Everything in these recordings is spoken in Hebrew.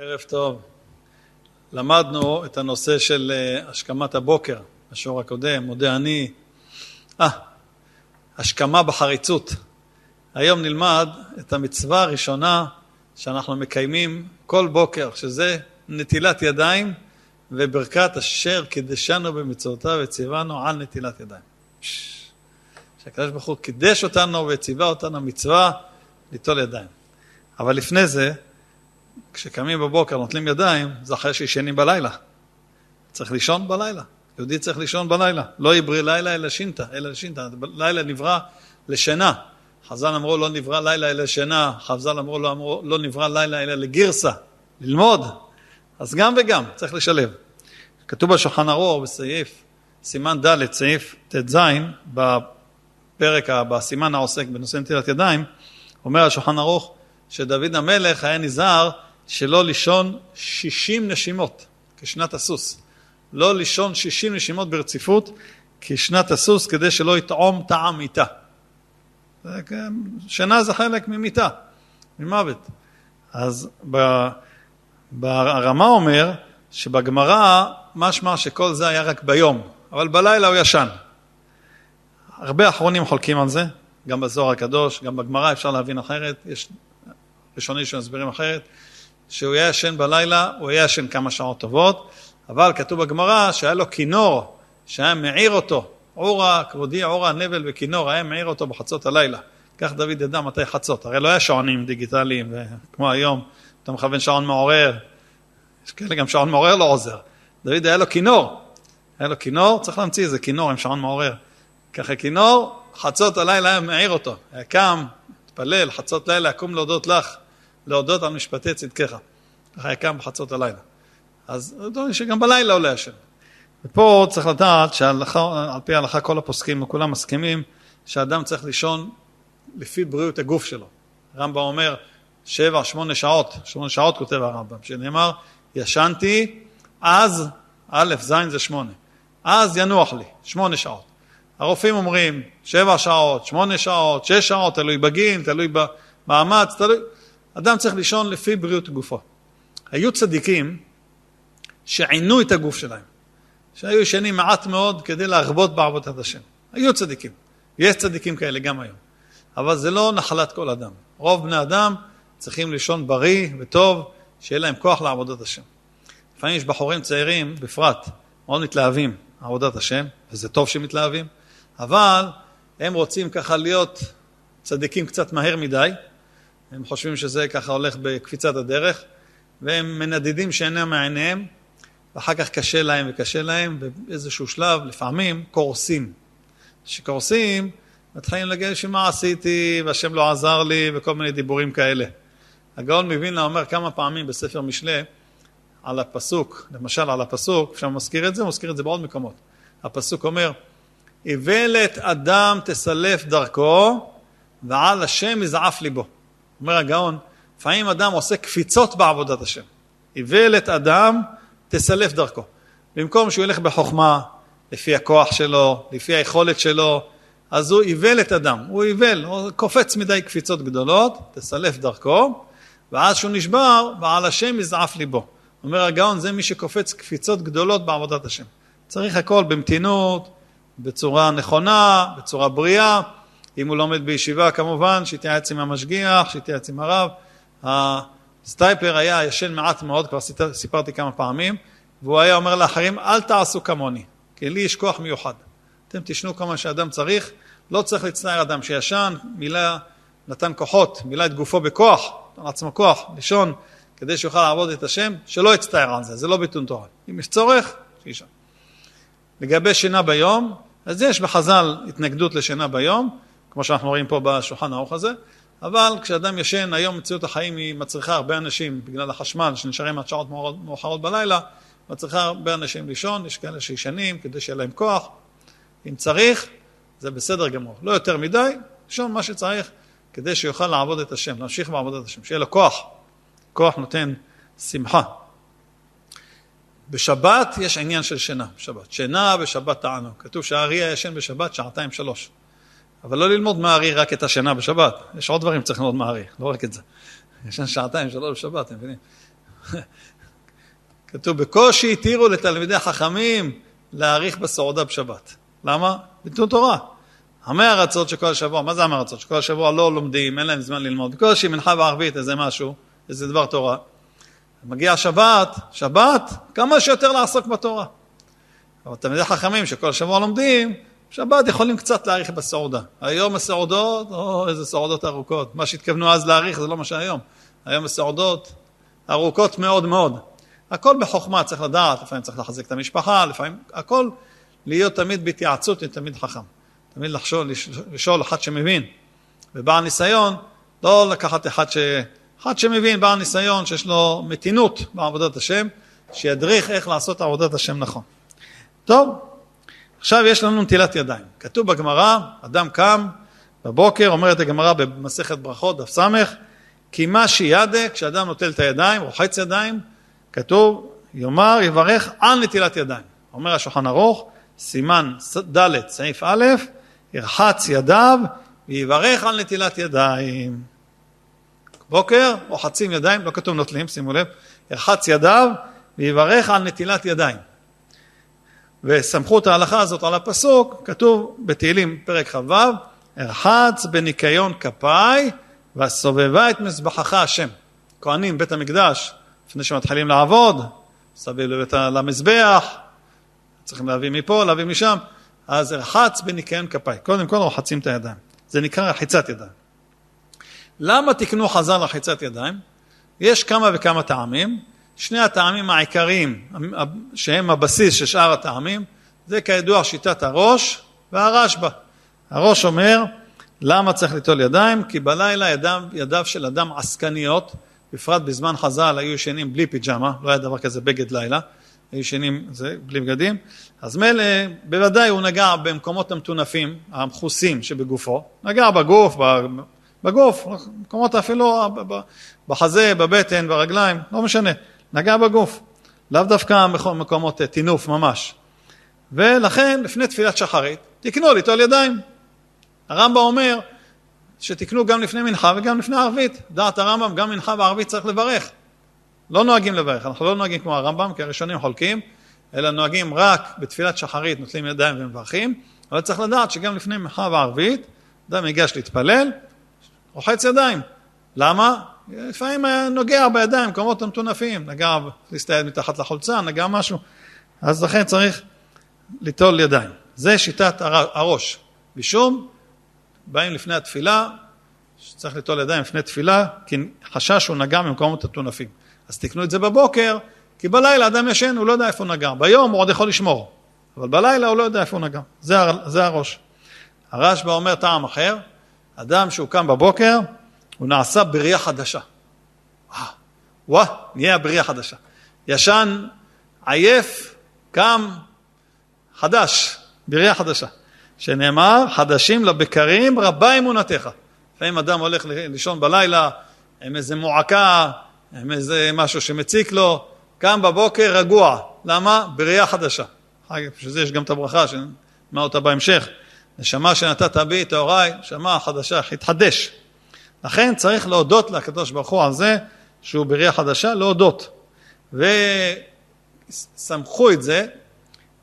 ערב טוב. למדנו את הנושא של השכמת הבוקר, השור הקודם, מודה אני. השכמה בחריצות. היום נלמד את המצווה הראשונה שאנחנו מקיימים כל בוקר, שזה נטילת ידיים וברכת אשר קידשנו במצוותיו וציוונו על נטילת ידיים. שהקדוש ברוך הוא קידש אותנו וציווה אותנו מצווה ליטול ידיים. אבל לפני זה, כשקמים בבוקר נוטלים ידיים, זה אחרי שישנים בלילה. צריך לישון בלילה. יהודי צריך לישון בלילה. לא יבריא לילה אלא שינתה, לילה נברא לשינה. חז"ל אמרו לא נברא לילה אלא שינה. חז"ל אמרו לא נברא לילה אלא לגרסה, ללמוד. אז גם וגם, צריך לשלב. כתוב בשולחן ערוך בסעיף, סימן ד' סעיף ט"ז, בפרק, בסימן העוסק בנושא נטילת ידיים, אומר השולחן ערוך, שדוד המלך היה נזהר שלא לישון 60 נשימות כשנת הסוס. לא לישון 60 נשימות ברציפות כשנת הסוס, כדי שלא יטעום טעם מיטה. שינה זה חלק ממיטה, ממוות. אז ברמה אומר שבגמרא משמע שכל זה היה רק ביום, אבל בלילה הוא ישן. הרבה אחרונים חולקים על זה, גם בזוהר הקדוש, גם בגמרא אפשר להבין אחרת, יש ראשוני שמסבירים אחרת, שהוא היה ישן בלילה, הוא היה ישן כמה שעות טובות, אבל כתוב בגמרא שהיה לו כינור, שהיה מעיר אותו, עורה, כבודי, עורה, נבל וכינור, היה מעיר אותו בחצות הלילה. כך דוד ידע מתי חצות, הרי לא היה שעונים דיגיטליים, כמו היום, אתה מכוון שעון מעורר, יש כאלה גם שעון מעורר לא עוזר. דוד היה לו כינור, צריך להמציא איזה כינור עם שעון מעורר. ככה כינור, חצות הלילה היה מעיר אותו, היה קם, התפלל, חצות לילה, קום להודות לך, להודות על משפטי צדקך. ככה יקם בחצות הלילה. אז דורי שגם בלילה עולה השם. ופה צריך לדעת שעל פי ההלכה כל הפוסקים וכולם מסכימים שהאדם צריך לישון לפי בריאות הגוף שלו. הרמב"ם אומר 7-8 שעות, 8 שעות כותב הרמב"ם, שנאמר ישנתי אז, א' ז' זה 8, אז ינוח לי 8 שעות. הרופאים אומרים 7 שעות, 8 שעות, 6 שעות, תלוי בגיל, תלוי במאמץ, תלוי. אדם צריך לישון לפי בריאות גופו. היו צדיקים שעינו את הגוף שלהם, שהיו ישנים מעט מאוד כדי להרבות בעבודת השם. היו צדיקים. יש צדיקים כאלה גם היום. אבל זה לא נחלת כל אדם. רוב בני אדם צריכים לישון בריא וטוב, שיהיה להם כוח לעבודת השם. לפעמים יש בחורים צעירים, בפרט, מאוד מתלהבים עבודת השם, וזה טוב שמתלהבים, אבל הם רוצים ככה להיות צדיקים קצת מהר מדי, הם חושבים שזה ככה הולך בקפיצת הדרך, והם מנדידים שאינם מעיניהם, ואחר כך קשה להם וקשה להם, באיזשהו שלב, לפעמים, קורסים. שקורסים, מתחילים להגיד שמה עשיתי, והשם לא עזר לי, וכל מיני דיבורים כאלה. הגאון מווילנה אומר כמה פעמים בספר משלי, על הפסוק, למשל על הפסוק, כשאני מזכיר את זה, מזכיר את זה בעוד מקומות. הפסוק אומר, איוולת אדם תסלף דרכו, ועל השם יזעף ליבו. אומר הגאון, לפעמים אדם עושה קפיצות בעבודת השם. איוולת אדם תסלף דרכו. במקום שהוא ילך בחוכמה, לפי הכוח שלו, לפי היכולת שלו, אז הוא איוולת אדם, הוא איוול, הוא קופץ מדי קפיצות גדולות, תסלף דרכו, ואז שהוא נשבר, ועל השם יזעף ליבו. אומר הגאון, זה מי שקופץ קפיצות גדולות בעבודת השם. צריך הכל במתינות, בצורה נכונה, בצורה בריאה. אם הוא לומד בישיבה, כמובן, שיתייעץ עם המשגיח, שיתייעץ עם הרב. הסטייפלר היה ישן מעט מאוד, כבר סיפרתי כמה פעמים, והוא היה אומר לאחרים, אל תעשו כמוני, כי לי יש כוח מיוחד. אתם תשנו כמה שאדם צריך, לא צריך לצנער אדם שישן, מילה נתן כוחות, מילה את גופו בכוח, עצמו כוח, לישון, כדי שיוכל לעבוד את השם, שלא יצטער על זה, זה לא ביטון תורה. אם יש צורך, שישה. לגבי שינה ביום, אז יש בחז"ל התנגדות לשינה ביום, כמו שאנחנו רואים פה בשולחן הערוך הזה, אבל כשאדם ישן, היום מציאות החיים היא מצריכה הרבה אנשים, בגלל החשמל שנשארים עד שעות מאוחרות בלילה, מצריכה הרבה אנשים לישון, יש כאלה שישנים, כדי שיהיה להם כוח. אם צריך, זה בסדר גמור. לא יותר מדי, לישון מה שצריך, כדי שיוכל לעבוד את השם, להמשיך בעבודת השם, שיהיה לו כוח. כוח נותן שמחה. בשבת יש עניין של שינה. בשבת. שינה בשבת טענו. כתוב שהארי ישן בשבת 2-3 שעות. אבל לא ללמוד מהארי רק את השינה בשבת. יש עוד דברים צריך ללמוד מהארי, לא רק את זה. ישן 2-3 שעות בשבת, אתם מבינים? כתוב, בקושי התירו לתלמידי חכמים להאריך בסעודה בשבת. למה? ביטול תורה. המאה הרצות שכל השבוע, מה זה המאה הרצות? שכל השבוע לא לומדים, אין להם זמן ללמוד. בקושי מנחה בערבית, איזה משהו, איזה דבר תורה. מגיע שבת, שבת, כמה שיותר לעסוק בתורה. אבל תלמידי חכמים שכל השבוע לומדים, שבת יכולים קצת להאריך בסעודה. היום הסעודות, או איזה סעודות ארוכות. מה שהתכוונו אז להאריך זה לא מה שהיום. היום הסעודות ארוכות מאוד מאוד. הכל בחוכמה, צריך לדעת, לפעמים צריך לחזק את המשפחה, לפעמים הכל להיות תמיד בהתייעצות עם תלמיד חכם. תמיד לשאול אחד שמבין. ובעל ניסיון, לא לקחת אחד שמבין, בעל ניסיון שיש לו מתינות בעבודת השם, שידריך איך לעשות עבודת השם נכון. טוב, עכשיו יש לנו נטילת ידיים. כתוב בגמרא, אדם קם בבוקר, אומרת הגמרא במסכת ברכות, דף סמך, כי מה שידה, כשאדם נוטל את הידיים, רוחץ ידיים, כתוב, יאמר יברך על נטילת ידיים. אומר השולחן ערוך, סימן ד' סעיף א', ירחץ ידיו ויברך על נטילת ידיים. בוקר, רוחצים ידיים, לא כתוב נוטלים, שימו לב, ירחץ ידיו ויברך על נטילת ידיים. וסמכות ההלכה הזאת על הפסוק, כתוב בתהילים פרק חבב, הרחץ בניקיון כפיי, והסובבה את מזבחך השם. כהנים, בית המקדש, לפני שמתחילים לעבוד, סביב למזבח, צריכים להביא מפה, להביא משם, אז הרחץ בניקיון כפיי. קודם כל רוחצים את הידיים. זה נקרא רחיצת ידיים. למה תקנו חז"ל רחיצת ידיים? יש כמה וכמה טעמים, שני הטעמים העיקריים, שהם הבסיס של שאר הטעמים, זה כידוע שיטת הראש והרשב"א. הראש אומר, למה צריך ליטול ידיים? כי בלילה ידיו של אדם עסקניות, בפרט בזמן חז"ל היו ישנים בלי פיג'מה, לא היה דבר כזה בגד לילה, היו ישנים בלי בגדים, אז מילא בוודאי הוא נגע במקומות המתונפים, המחוסים שבגופו, נגע בגוף, מקומות אפילו בחזה, בבטן, ברגליים, לא משנה. נגע בגוף, לאו דווקא מקומות תינוף ממש. ולכן, לפני תפילת שחרית, תקנו ליטול ידיים. הרמב"ם אומר שתקנו גם לפני מנחה וגם לפני ערבית. דעת הרמב"ם, גם מנחה וערבית צריך לברך. לא נוהגים לברך, אנחנו לא נוהגים כמו הרמב"ם, כי הראשונים חולקים, אלא נוהגים רק בתפילת שחרית, נוטלים ידיים ומברכים, אבל צריך לדעת שגם לפני מנחה וערבית, אדם ייגש להתפלל, רוחץ ידיים. למה? לפעמים נוגע בידיים, מקומות המתונפים, נגע להסתעד מתחת לחולצה, נגע משהו, אז לכן צריך ליטול ידיים. זה שיטת הראש. בשום, באים לפני התפילה, שצריך ליטול ידיים לפני תפילה, כי חשש הוא נגע ממקומות התונפים. אז תקנו את זה בבוקר, כי בלילה אדם ישן, הוא לא יודע איפה הוא נגע. ביום הוא עוד יכול לשמור, אבל בלילה הוא לא יודע איפה הוא נגע. זה הראש. הרשב"א אומר טעם אחר, אדם שהוא קם בבוקר, הוא נעשה בריאה חדשה. וואה, נהיה בריאה חדשה. ישן, עייף, קם, חדש, בריאה חדשה. שנאמר, חדשים לבקרים רבה אמונתך. לפעמים אדם הולך לישון בלילה, עם איזה מועקה, עם איזה משהו שמציק לו, קם בבוקר רגוע. למה? בריאה חדשה. שזה יש גם את הברכה, שנאמר אותה בהמשך. נשמה שנתת בי, תאוריי, נשמה חדשה, התחדש. לכן צריך להודות לקדוש ברוך הוא על זה, שהוא בריאה חדשה, להודות. וסמכו את זה,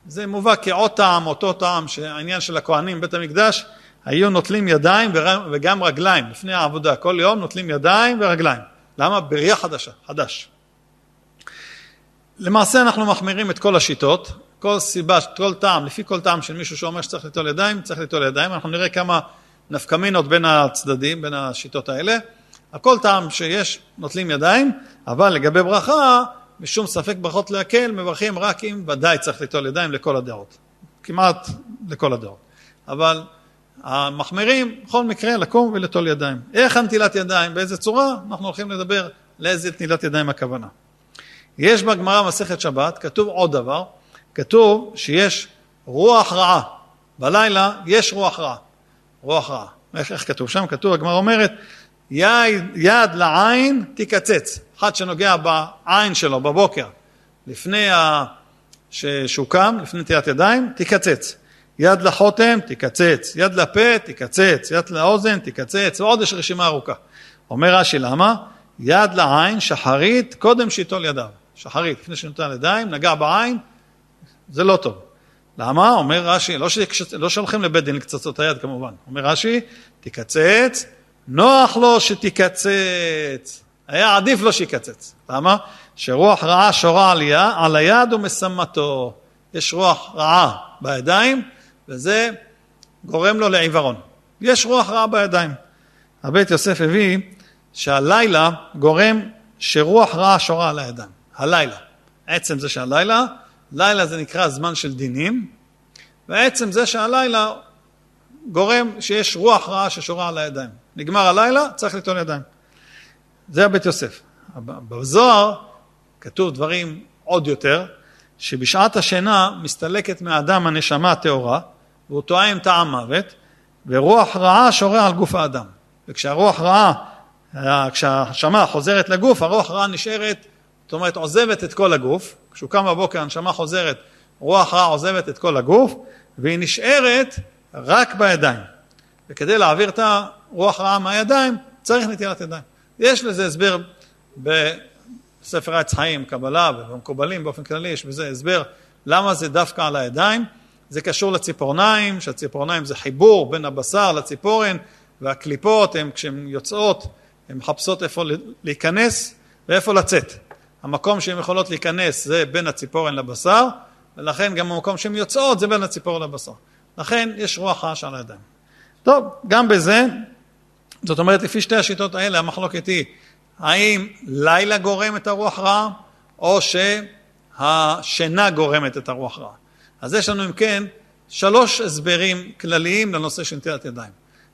זה מובא כעוד טעם, אותו טעם, שהעניין של הכהנים, בית המקדש, היו נוטלים ידיים וגם רגליים, לפני העבודה, כל יום נוטלים ידיים ורגליים. למה? בריאה חדשה, חדש. למעשה אנחנו מחמירים את כל השיטות, כל סיבה, כל טעם, לפי כל טעם של מישהו שאומר שצריך ליטול ידיים, צריך ליטול ידיים, אנחנו נראה כמה נפקמינות בין הצדדים, בין השיטות האלה. הכל טעם שיש, נוטלים ידיים, אבל לגבי ברכה, משום ספק ברכות להקל, מברכים רק אם ודאי צריך ליטול ידיים לכל הדעות. כמעט לכל הדעות. אבל המחמירים, בכל מקרה, לקום ולטול ידיים. איך הנטילת ידיים? באיזה צורה? אנחנו הולכים לדבר לאיזה נטילת ידיים הכוונה. יש בגמרא מסכת שבת, כתוב עוד דבר, כתוב שיש רוח רעה. בלילה יש רוח רעה. רוח רעה. איך כתוב שם? כתוב, הגמרא אומרת, יד לעין תקצץ. אחד שנוגע בעין שלו בבוקר, לפני שהוא קם, לפני נטילת ידיים, תקצץ. יד לחותם תקצץ, יד לפה תקצץ, יד לאוזן תקצץ, ועוד יש רשימה ארוכה. אומר רש"י למה? יד לעין, שחרית, קודם שיטול ידיו. שחרית, לפני שנותן ידיים, נגע בעין, זה לא טוב. למה? אומר רש"י, לא שולחים לבית דין לקצצות היד כמובן. אומר רש"י, תקצץ, נוח לו שתקצץ. היה עדיף לו שיקצץ. למה? שרוח רעה שורה על היד ומסמתו. יש רוח רעה בידיים, וזה גורם לו לעיוורון. יש רוח רעה בידיים. הבית יוסף הביא שהלילה גורם שרוח רעה שורה על הידיים. הלילה. עצם זה שהלילה, לילה זה נקרא זמן של דינים, ועצם זה שהלילה גורם שיש רוח רעה ששורה על הידיים. נגמר הלילה, צריך ליטול ידיים. זה הבית יוסף. בזוהר כתוב דברים עוד יותר, שבשעת השינה מסתלקת מהאדם הנשמה הטהורה, והוא טועם טעם מוות, ורוח רעה שורה על גוף האדם. וכשהרוח רעה, כשהנשמה חוזרת לגוף, הרוח רעה נשארת, זאת אומרת עוזבת את כל הגוף, כשהוא קם בבוקר הנשמה חוזרת, רוח רעה עוזבת את כל הגוף, והיא נשארת רק בידיים. וכדי להעביר את הרוח רעה מהידיים, צריך נטילת ידיים. יש לזה הסבר בספר עץ חיים, קבלה ובמקובלים באופן כללי, יש בזה הסבר למה זה דווקא על הידיים. זה קשור לציפורניים, שהציפורניים זה חיבור בין הבשר לציפורן, והקליפות, כשהן יוצאות, הן מחפשות איפה להיכנס ואיפה לצאת. המקום שהן יכולות להיכנס זה בין הציפורן לבשר, ולכן גם המקום שהן יוצאות זה בין הציפורן לבשר. לכן יש רוח רעה על הידיים. טוב, גם בזה, זאת אומרת, לפי שתי השיטות האלה, המחלוקת היא, האם לילה גורם את הרוח רעה, או שהשינה גורמת את הרוח רעה. אז יש לנו, אם כן, שלוש הסברים כלליים לנושא של נטילת ידיים.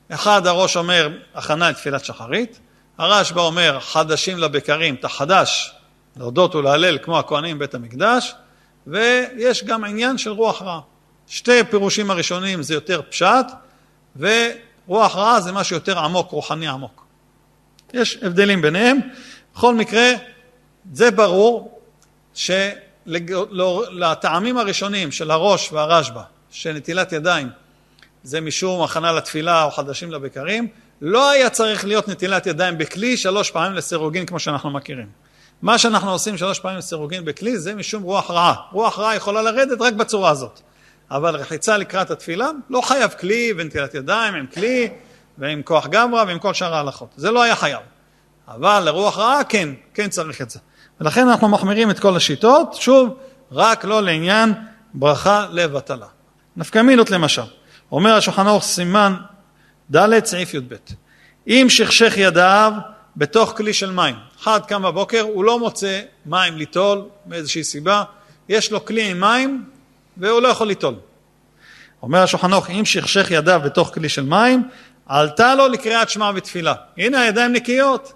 אחד, הראש אומר, הכנה לתפילת שחרית. הרשב"א אומר, חדשים לבקרים, תחדש, להודות ולהלל כמו הכהנים בית המקדש. ויש גם עניין של רוח רעה. שתי פירושים הראשונים זה יותר פשט, ורוח רעה זה משהו יותר עמוק, רוחני עמוק. יש הבדלים ביניהם. בכל מקרה, זה ברור ש... לטעמים הראשונים של הראש והרשב"א, שנטילת ידיים, זה משום הכנה לתפילה או חדשים לבקרים, לא היה צריך להיות נטילת ידיים בכלי 3 פעמים לסירוגין כמו שאנחנו מכירים. מה שאנחנו עושים 3 פעמים לסירוגין בכלי, זה משום רוח רעה. רוח רעה יכולה לרדת רק בצורה הזאת. אבל רחיצה לקראת התפילה, לא חייב כלי ונטילת ידיים, עם כלי ועם כוח גברא ועם כל שאר ההלכות. זה לא היה חייב. אבל לרוח רעה כן, כן צריך את זה. ולכן אנחנו מחמירים את כל השיטות, שוב, רק לא לעניין ברכה לבטלה. נפקא מינות למשל, אומר השולחן ערוך סימן ד' סעיף י"ב, אם שכשך ידיו בתוך כלי של מים, אחד קם בבוקר, הוא לא מוצא מים ליטול, מאיזושהי סיבה, יש לו כלי עם מים, והוא לא יכול ליטול. אומר השולחן ערוך, אם שכשך ידיו בתוך כלי של מים, עלתה לו לקריאת שמע ותפילה. הנה הידיים נקיות.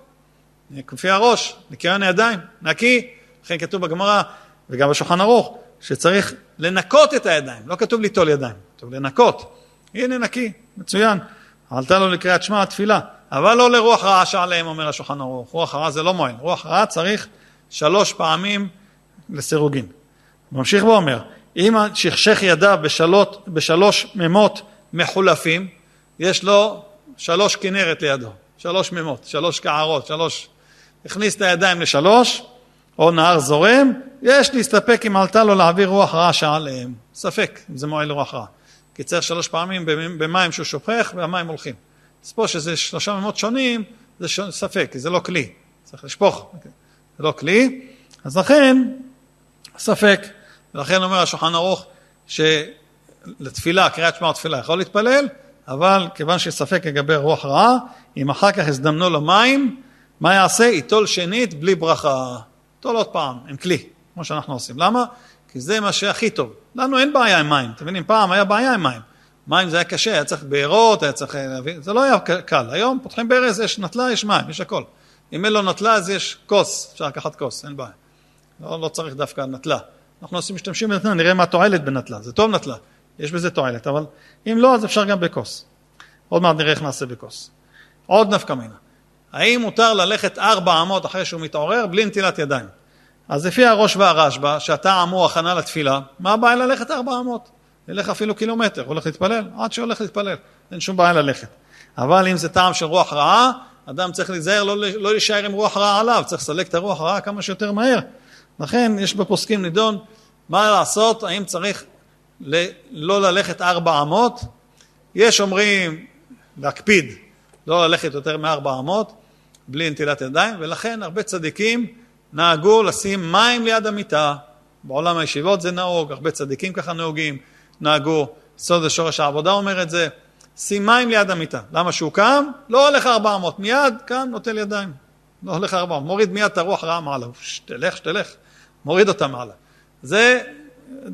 כפי הראש, ניקיון הידיים, נקי, לכן כתוב בגמרא, וגם בשולחן ערוך, שצריך לנקות את הידיים, לא כתוב ליטול ידיים, כתוב לנקות, הנה נקי, מצוין, עלתה לו לקריאת שמע התפילה, אבל לא לרוח רעה שעליהם, אומר השולחן ערוך, רוח רעה זה לא מועיל, רוח רעה צריך 3 פעמים לסירוגין. ממשיך ואומר, אם שכשך ידיו בשלוש ממות מחולפים, יש לו 3 כנרת לידו, 3 ממות, 3 קערות, 3... הכניס את הידיים ל3, או נהר זורם, יש להסתפק אם עלתה לו להעביר רוח רעה שעה להם. ספק אם זה מועיל רוח רעה. כי צריך 3 פעמים במים שהוא שופך, והמים הולכים. אז פה שזה 3 ממות שונים, זה ספק, כי זה לא כלי. צריך לשפוך, זה לא כלי. אז לכן, ספק. ולכן אומר השולחן ערוך, שלתפילה, קריאת שמע ותפילה, יכול להתפלל, אבל כיוון שספק יגבר רוח רעה, אם אחר כך הזדמנו לו מים, מה יעשה? יטול שנית בלי ברכה. יטול עוד פעם, עם כלי, כמו שאנחנו עושים. למה? כי זה מה שהכי טוב. לנו אין בעיה עם מים. אתם מבינים, פעם היה בעיה עם מים. מים זה היה קשה, היה צריך בעירות, היה צריך להביא, זה לא היה קל. היום פותחים ברז, יש נטלה, יש מים, יש הכל. אם אין לו נטלה, אז יש כוס, אפשר לקחת כוס, אין בעיה. לא צריך דווקא נטלה. אנחנו משתמשים בנטלה, נראה מה תועלת בנטלה. זה טוב נטלה, יש בזה תועלת, אבל אם לא, אז אפשר גם בכוס. עוד מעט נראה איך נעשה בכוס. עוד נפקא מינה. האם מותר ללכת 4 אמות אחרי שהוא מתעורר בלי נטילת ידיים? אז לפי הראש והרשב"א, שאתה אמור הכנה לתפילה, מה הבעיה ללכת 4 אמות? ילך אפילו קילומטר, הולך להתפלל, עד שהולך להתפלל. אין שום בעיה ללכת. אבל אם זה טעם של רוח רעה, אדם צריך להיזהר לא להישאר עם רוח רעה עליו, צריך לסלק את הרוח רעה כמה שיותר מהר. לכן יש בפוסקים נידון מה לעשות, האם צריך לא ללכת 4 אמות. יש אומרים להקפיד לא ללכת יותר מ4 אמות בלי נטילת ידיים, ולכן הרבה צדיקים נהגו לשים מים ליד המיטה. בעולם הישיבות זה נהוג, הרבה צדיקים ככה נהוגים, נהגו, סוד השורש העבודה אומר את זה, שים מים ליד המיטה. למה? שהוא קם, לא הולך 400, מיד קם, נוטל ידיים, לא הולך 400, מוריד מיד את הרוח רעה מעלה, שתלך, מוריד אותה מעלה. זה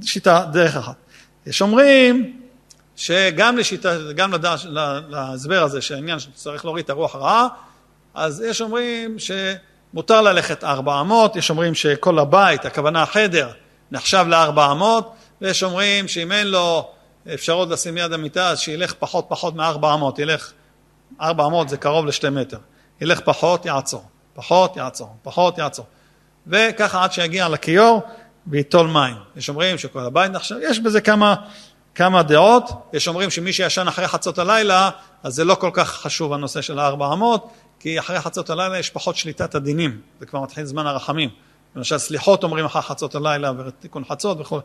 שיטה, דרך אחת. יש אומרים שגם לשיטה, גם להסבר הזה, שהעניין שצריך להוריד את הרוח רעה, אז יש אומרים שמותר ללכת 400, יש אומרים שכל הבית, הכוונה החדר, נחשב ל400, ויש אומרים שאם אין לו אפשרות לשים יד המיטה, אז שילך פחות מ400, ילך 400 זה קרוב ל2 מטר, ילך פחות יעצור, וככה עד שיגיע לקיור ויטול מים. יש אומרים שכל הבית נחשב, יש בזה כמה דעות. יש אומרים שמי שישן אחרי חצות הלילה, אז זה לא כל כך חשוב הנושא של ה400, כי אחרי חצות הלילה יש פחות שליטת הדינים, זה כבר מתחיל זמן הרחמים. למשל סליחות אומרים אחר חצות הלילה ותיקון חצות וכו'.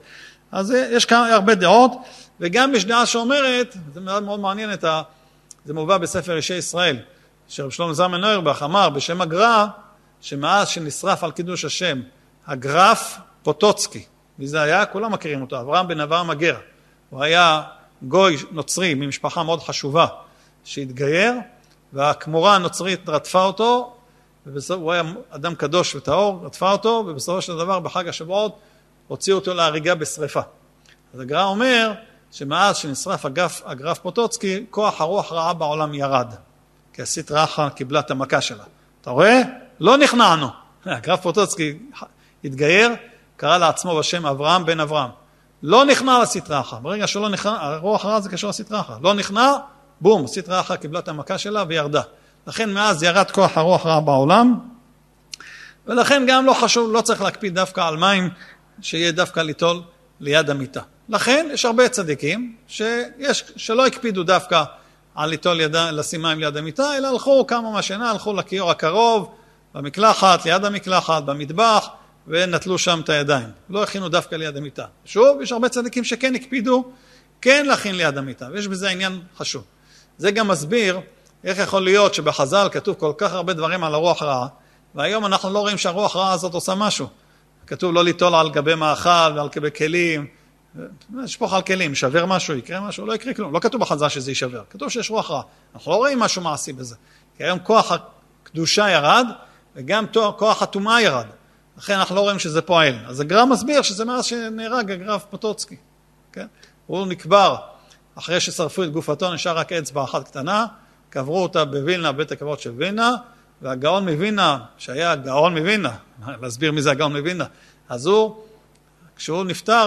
אז יש כאן הרבה דעות, וגם יש דעה שאומרת, זה מאוד מעניין, זה מובא בספר אישי ישראל, שרב שלום זלמן נוירבך אמר בשם הגר"א, שמאז שנשרף על קידוש השם, הגר"ף פוטוצקי, וזה היה, כולם מכירים אותו, אברהם בן אברהם הגר, הוא היה גוי נוצרי ממשפחה מאוד חשובה, שהתגייר, והכמורה הנוצרית רדפה אותו, הוא היה אדם קדוש וטהור, רדפה אותו, ובסופו של דבר בחג השבועות הוציאו אותו להריגה בשריפה. אז הגר"א אומר שמאז שנשרף הגר"ף פוטוצקי, כוח הרוח רעה בעולם ירד, כי הסית רחה קיבלה את המכה שלה. אתה רואה? לא נכנענו. הגר"ף פוטוצקי התגייר, קרא לעצמו בשם אברהם בן אברהם. לא נכנע לסית רחה. ברגע שלא נכנע, הרוח רעה זה קשור לסית רחה. לא נכנע, בום, סית רחה קיבלה את המכה שלה וירדה. לכן מאז ירד כוח הרוח רעה בעולם, ולכן גם לא חשוב, לא צריך להקפיד דווקא על מים, שיהיה דווקא ליטול ליד המיטה. לכן יש הרבה צדיקים שלא הקפידו דווקא על ליטול לשים מים ליד המיטה, אלא הלכו כמה מהשינה, הלכו לכיור הקרוב, במקלחת, ליד המקלחת, במטבח, ונטלו שם את הידיים. לא הכינו דווקא ליד המיטה. שוב, יש הרבה צדיקים שכן הקפידו, כן להכין ליד המיטה, ויש בזה עניין חשוב. זה גם מסביר איך יכול להיות שבחז"ל כתוב כל כך הרבה דברים על הרוח רעה, והיום אנחנו לא רואים שהרוח רעה הזאת עושה משהו. כתוב לא ליטול על גבי מאכל ועל גבי כלים, לשפוך על כלים, שבר משהו, יקרה משהו, לא יקרה כלום. לא כתוב בחז"ל שזה יישבר, כתוב שיש רוח רעה. אנחנו לא רואים משהו מעשי בזה, כי היום כוח הקדושה ירד, וגם כוח הטומאה ירד. לכן אנחנו לא רואים שזה פועל. אז הגר"א מסביר שזה מאז שנהרג הגר"ף פוטוצקי. כן? הוא נקבר, אחרי ששרפו את גופתו, נשאר רק אצבע אחת קטנה, קברו אותה בווילנה, בית הקברות של ווילנה, והגאון מווילנה, שהיה גאון מווילנה, להסביר מי זה הגאון מווילנה, אז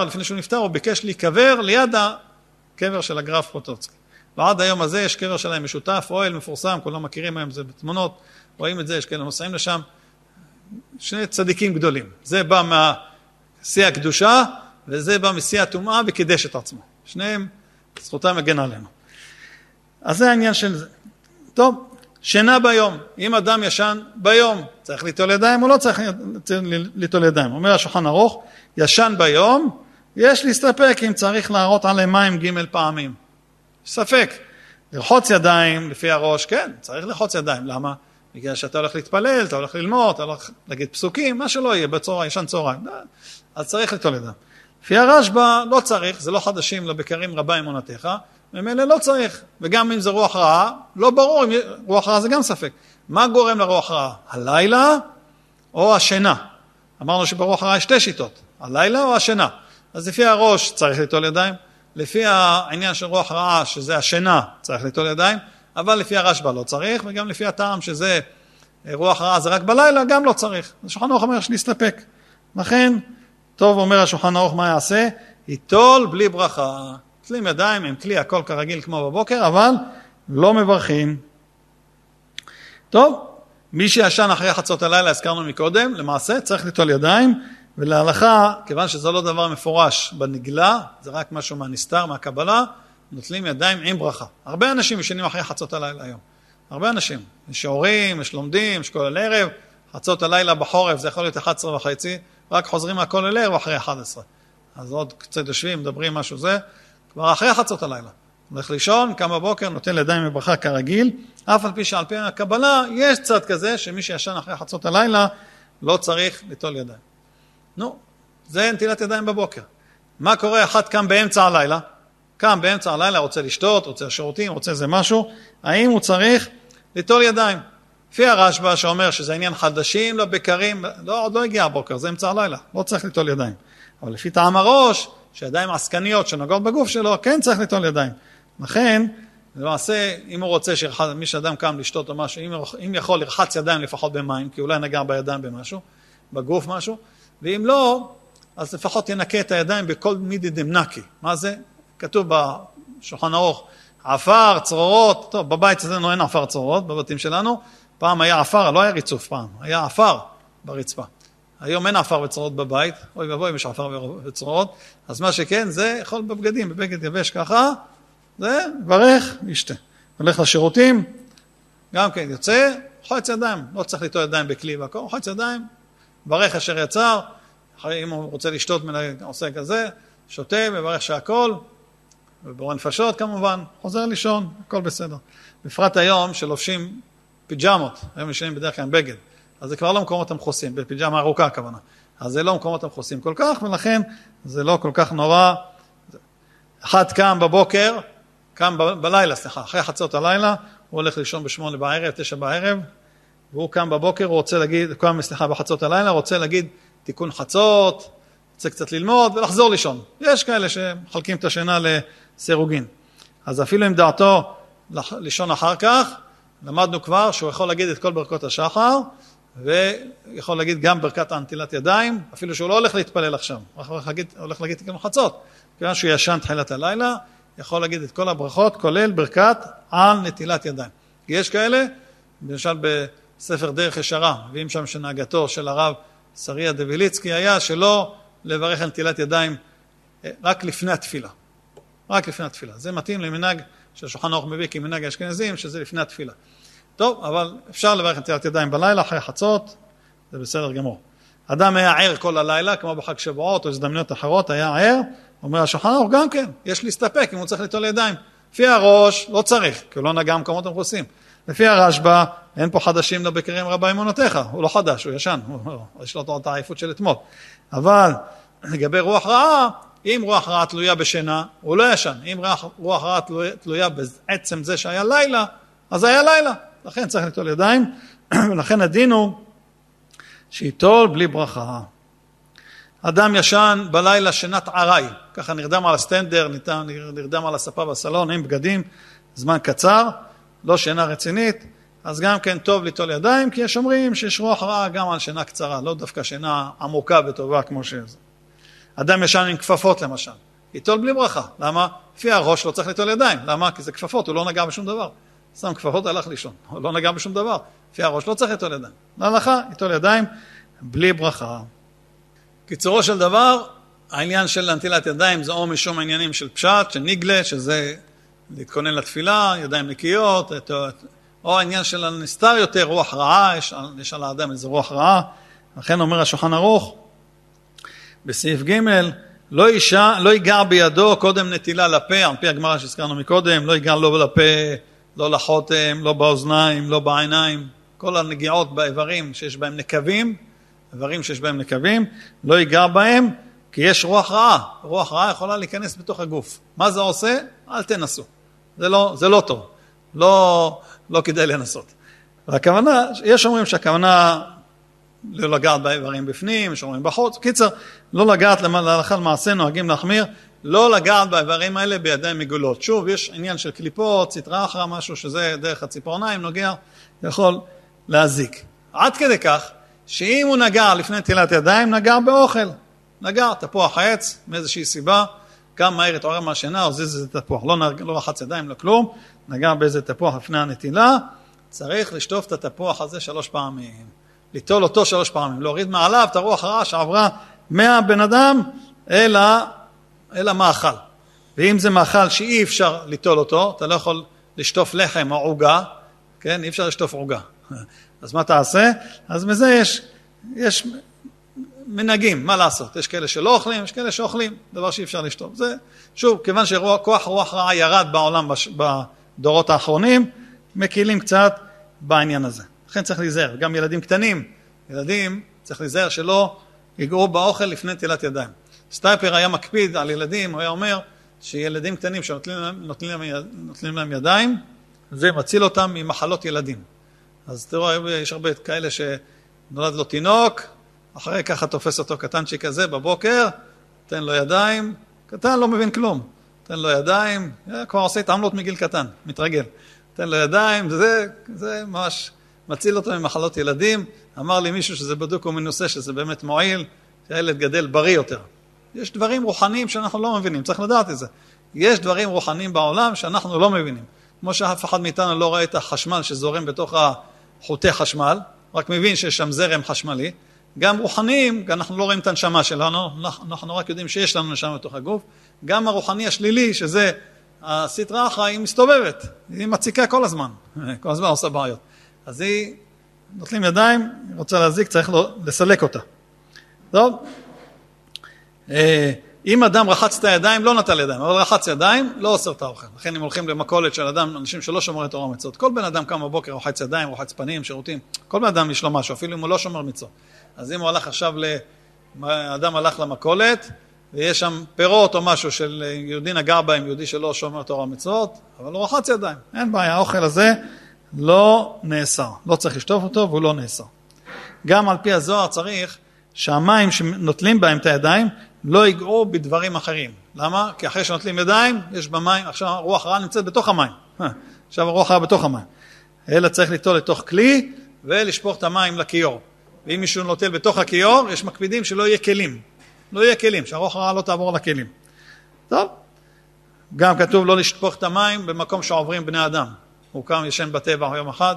לפני שהוא נפטר, הוא ביקש להיקבר ליד הקבר של הגר"ף פוטוצקי. ועד היום הזה יש קבר שלהם משותף, אוהל מפורסם, כולם מכירים היום, זה בתמונות, רואים את זה, יש כאלה נוסעים לשם, 2 צדיקים גדולים. זה בא משיא הקדושה, וזה בא משיא הטומאה וקידש את עצמו. שניהם, זכותם הגן עלינו. אז זה העניין של זה. טוב, שינה ביום. אם אדם ישן ביום, צריך ליטול ידיים או לא צריך ליטול ידיים? אומר השולחן ערוך, ישן ביום, יש להסתפק אם צריך להראות עליהם מים 2 פעמים. ספק. לרחוץ ידיים לפי הראש, כן, צריך לרחוץ ידיים. למה? בגלל שאתה הולך להתפלל, אתה הולך ללמוד, אתה הולך להגיד פסוקים, מה שלא יהיה, ישן צהריים. אז צריך ליטול ידיים. לפי הרשב"א לא צריך, זה לא חדשים לבקרים רבה אמונתך, ממילא לא צריך. וגם אם זה רוח רעה, לא ברור, אם רוח רעה זה גם ספק. מה גורם לרוח רעה? הלילה או השינה? אמרנו שברוח רעה יש 2 שיטות, הלילה או השינה. אז לפי הראש צריך ליטול ידיים, לפי העניין של רוח רעה, שזה השינה, צריך ליטול ידיים, אבל לפי הרשב"א לא צריך, וגם לפי הטעם שזה רוח רעה זה רק בלילה, גם לא צריך. השולחן ערוך אומר שנסתפק. לכן, טוב אומר השולחן ערוך מה יעשה? ייטול בלי ברכה. תלים ידיים, עם כלי הכל כרגיל כמו בבוקר, אבל לא מברכים. טוב, מי שישן אחרי חצות הלילה, הזכרנו מקודם, למעשה צריך ליטול ידיים, ולהלכה, כיוון שזה לא דבר מפורש בנגלה, זה רק משהו מהנסתר, מהקבלה, נוטלים ידיים עם ברכה. הרבה אנשים ישנים אחרי חצות הלילה היום. הרבה אנשים, יש הורים, יש לומדים, יש כולל ערב, חצות הלילה בחורף, זה יכול להיות 11:30, רק חוזרים מהכולל ערב אחרי 11. אז עוד קצת יושבים, מדברים משהו זה, כבר אחרי חצות הלילה. הולך לישון, קם בבוקר, נותן לידיים מברכה כרגיל, אף על פי שעל פי הקבלה יש צד כזה שמי שישן אחרי חצות הלילה לא צריך ליטול ידיים. נו, זה נטילת ידיים בבוקר. מה קורה? אחד קם באמצע הלילה, רוצה לשתות, רוצה שירותים, רוצה זה משהו, האם הוא צריך ליטול ידיים? לפי הרשב"א שאומר שזה עניין חדשים לבקרים, לא, עוד לא הגיע הבוקר, זה אמצע הלילה, לא צריך ליטול ידיים. אבל לפי טעם הראש, שידיים עסקניות שנוגעות בגוף שלו, כן צריך ליטול ידיים. לכן, למעשה, אם הוא רוצה שמי שאדם קם לשתות או משהו, אם יכול לרחץ ידיים לפחות במים, כי אולי נגע בידיים במשהו, בגוף משהו, ואם לא, אז לפחות ינקה את הידיים בכל מידי דמנקי. מה זה? כתוב בשולחן ערוך, עפר, צרורות, טוב, בבית שלנו אין עפר צרורות, בבתים שלנו, פעם היה עפר, לא היה ריצוף פעם, היה עפר ברצפה. היום אין עפר וצרורות בבית, אוי ובוי יש עפר וצרורות, אז מה שכן זה יכול בבגדים, בבגד יבש ככה, זה ברך, ישתה. הולך לשירותים, גם כן יוצא, חוץ ידיים, לא צריך ליטול ידיים בכלי והכל, חוץ ידיים, ברך אשר יצר, אם הוא רוצה לשתות עושה כזה, שותה, מברך שהכל, וברור נפשות כמובן, חוזר לישון, הכל בסדר. בפרט היום שלובשים פיג'מות, היום ישנים בדרך כלל בגד, אז זה כבר לא מקומות המחוסים, בפיג'מה ארוכה הכוונה, אז זה לא מקומות המחוסים כל כך, ולכן זה לא כל כך נורא. אחד קם בבוקר, קם בלילה, אחרי חצות הלילה, הוא הולך לישון ב8 בערב, 9 בערב, והוא קם בבוקר, הוא רוצה להגיד, בחצות הלילה, רוצה להגיד תיקון חצות, רוצה קצת ללמוד ולחזור לישון. יש כאלה שמחלקים את השינה לסירוגין. אז אפילו עם דעתו לישון אחר כך, למדנו כבר שהוא יכול להגיד את כל ברכות השחר, ויכול להגיד גם ברכת הנטילת ידיים, אפילו שהוא לא הולך להתפלל עכשיו, הולך להגיד תיקון חצות. כיוון שהוא ישן תחילת הלילה, יכול להגיד את כל הברכות, כולל ברכת על נטילת ידיים. כי יש כאלה, למשל בספר דרך ישרה, ואם שם שנהגתו של הרב שריה דביליצקי היה שלא לברך על נטילת ידיים רק לפני התפילה. רק לפני התפילה. זה מתאים למנהג של שולחן ערוך מביא כמנהג האשכנזים, שזה לפני התפילה. טוב, אבל אפשר לברך נטילת ידיים בלילה, אחרי חצות, זה בסדר גמור. אדם היה ער כל הלילה, כמו בחג שבועות או הזדמנויות אחרות, היה ער, אומר השולחן ערוך, גם כן, יש להסתפק אם הוא צריך ליטול ידיים. לפי הראש, לא צריך, כי הוא לא נגע במקומות המכוסים. לפי הרשב"א, אין פה חדשים לבקרים רבה אמונותיך, הוא לא חדש, הוא ישן, יש לו את העייפות של אתמול. אבל לגבי רוח רעה, אם רוח רעה תלויה בשינה, הוא לא ישן. אם רוח רעה תלויה בעצם זה שהיה לילה, אז היה לילה. לכן צריך ליטול ידיים, ולכן הדין הוא שיטול בלי ברכה. אדם ישן בלילה שנת עראי, ככה נרדם על הסטנדר, נרדם על הספה בסלון, עם בגדים, זמן קצר, לא שינה רצינית, אז גם כן טוב ליטול ידיים, כי יש אומרים שיש רוח רעה גם על שינה קצרה, לא דווקא שינה עמוקה וטובה כמו שזה. אדם ישן עם כפפות למשל, ליטול בלי ברכה. למה? לפי הראש לא צריך ליטול ידיים. למה? כי זה כפפות, הוא לא נגע בשום דבר. שם כפפות, הלך לישון, הוא לא נגע בשום דבר. לפי הראש לא צריך ליטול ידיים. להלכה, ליטול ידיים בלי ברכה. קיצורו של דבר, העניין של נטילת ידיים זה או משום העניינים של פשט, של ניגלה, שזה להתכונן לתפילה, ידיים נקיות, או העניין של הנסתר יותר, רוח רעה, יש על האדם איזה רוח רעה. לכן אומר השולחן ערוך, בסעיף ג' לא ייגע בידו קודם נטילה לפה, על פי הגמרא שהזכרנו מקודם, לא ייגע לא לפה, לא לחותם, לא באוזניים, לא בעיניים, כל הנגיעות באיברים שיש בהם נקבים, איברים שיש בהם נקבים, לא ייגע בהם, כי יש רוח רעה. רוח רעה יכולה להיכנס בתוך הגוף. מה זה עושה? אל תנסו. זה לא טוב. לא כדאי לנסות. והכוונה, יש אומרים שהכוונה לא לגעת באיברים בפנים, יש אומרים בחוץ. קיצר, לא לגעת להלכה למעשה, נוהגים להחמיר, לא לגעת באיברים האלה בידיים מגולות. שוב, יש עניין של קליפות, צטרה אחרה, משהו שזה דרך הציפורניים נוגע, יכול להזיק. עד כדי כך, שאם הוא נגע לפני נטילת ידיים, נגע באוכל. נגע תפוח העץ, מאיזושהי סיבה, גם מהר התעורר מהשינה, או זה תפוח, לא רחץ ידיים, לא כלום, נגע באיזה תפוח לפני הנטילה, צריך לשטוף את התפוח הזה 3 פעמים, ליטול אותו 3 פעמים, להוריד מעליו את הרוח הרעה שעברה מהבן אדם אל המאכל. ואם זה מאכל שאי אפשר ליטול אותו, אתה לא יכול לשטוף לחם או עוגה, כן? אי אפשר לשטוף עוגה. אז מה תעשה? אז מזה יש מנהגים, מה לעשות? יש כאלה שלא אוכלים, יש כאלה שאוכלים, דבר שאי אפשר לשטוף. זה, שוב, כיוון שכוח רוח רעה ירד בעולם בדורות האחרונים, מקילים קצת בעניין הזה. לכן צריך להיזהר, גם ילדים קטנים, ילדים צריך להיזהר שלא יגעו באוכל לפני נטילת ידיים. סטייפר היה מקפיד על ילדים, הוא היה אומר שילדים קטנים שנותנים להם ידיים, זה מציל אותם ממחלות ילדים. אז תראו, יש הרבה כאלה שנולד לו תינוק, אחרי ככה תופס אותו קטנצ'יק הזה בבוקר, תן לו ידיים, קטן לא מבין כלום, תן לו ידיים, כבר עושה התעמלות מגיל קטן, מתרגל. תן לו ידיים, זה ממש מציל אותו ממחלות ילדים. אמר לי מישהו שזה בדוק הוא מנוסה, שזה באמת מועיל, שהילד גדל בריא יותר. יש דברים רוחניים שאנחנו לא מבינים, צריך לדעת את זה. יש דברים רוחניים בעולם שאנחנו לא מבינים. כמו שאף אחד מאיתנו לא רואה את החשמל שזורם בתוך החוטי חשמל, רק מבין שיש שם זרם חשמלי. גם רוחניים, אנחנו לא רואים את הנשמה שלנו, אנחנו רק יודעים שיש לנו נשמה בתוך הגוף. גם הרוחני השלילי, שזה הסטרה אחרא, היא מסתובבת, היא מציקה כל הזמן, כל הזמן עושה בעיות. אז היא, נוטלים ידיים, רוצה להזיק, צריך לסלק אותה. טוב? אם אדם רחץ את הידיים, לא נטל ידיים, אבל רחץ ידיים, לא אוסר את האוכל. לכן אם הולכים למכולת של אדם, אנשים שלא שומרי תורה ומצוות, כל בן אדם קם בבוקר, רוחץ ידיים, רוחץ פנים, שירותים, כל בן אדם יש לו משהו, אפילו אם הוא לא שומר מצוות. אז אם הוא הלך עכשיו, אדם הלך למכולת, ויש שם פירות או משהו של יהודי נגע בהם, יהודי שלא שומר תורה ומצוות, אבל הוא רחץ ידיים. אין בעיה, האוכל הזה לא נאסר, לא צריך לשטוף אותו והוא לא נאסר. גם על פי הזוהר צריך שהמים שנוטלים בהם את הידיים לא יגעו בדברים אחרים. למה? כי אחרי שנוטלים ידיים, יש במים, עכשיו הרוח רעה נמצאת בתוך המים. עכשיו הרוח רעה בתוך המים. אלא צריך ליטול לתוך כלי ולשפוך את המים לכיור. ואם מישהו נוטל בתוך הכיור, יש מקפידים שלא יהיה כלים. לא יהיה כלים, שהרוח רעה לא תעבור לכלים. טוב. גם כתוב לא לשפוך את המים במקום שעוברים בני אדם. הוא קם ישן בטבע יום אחד,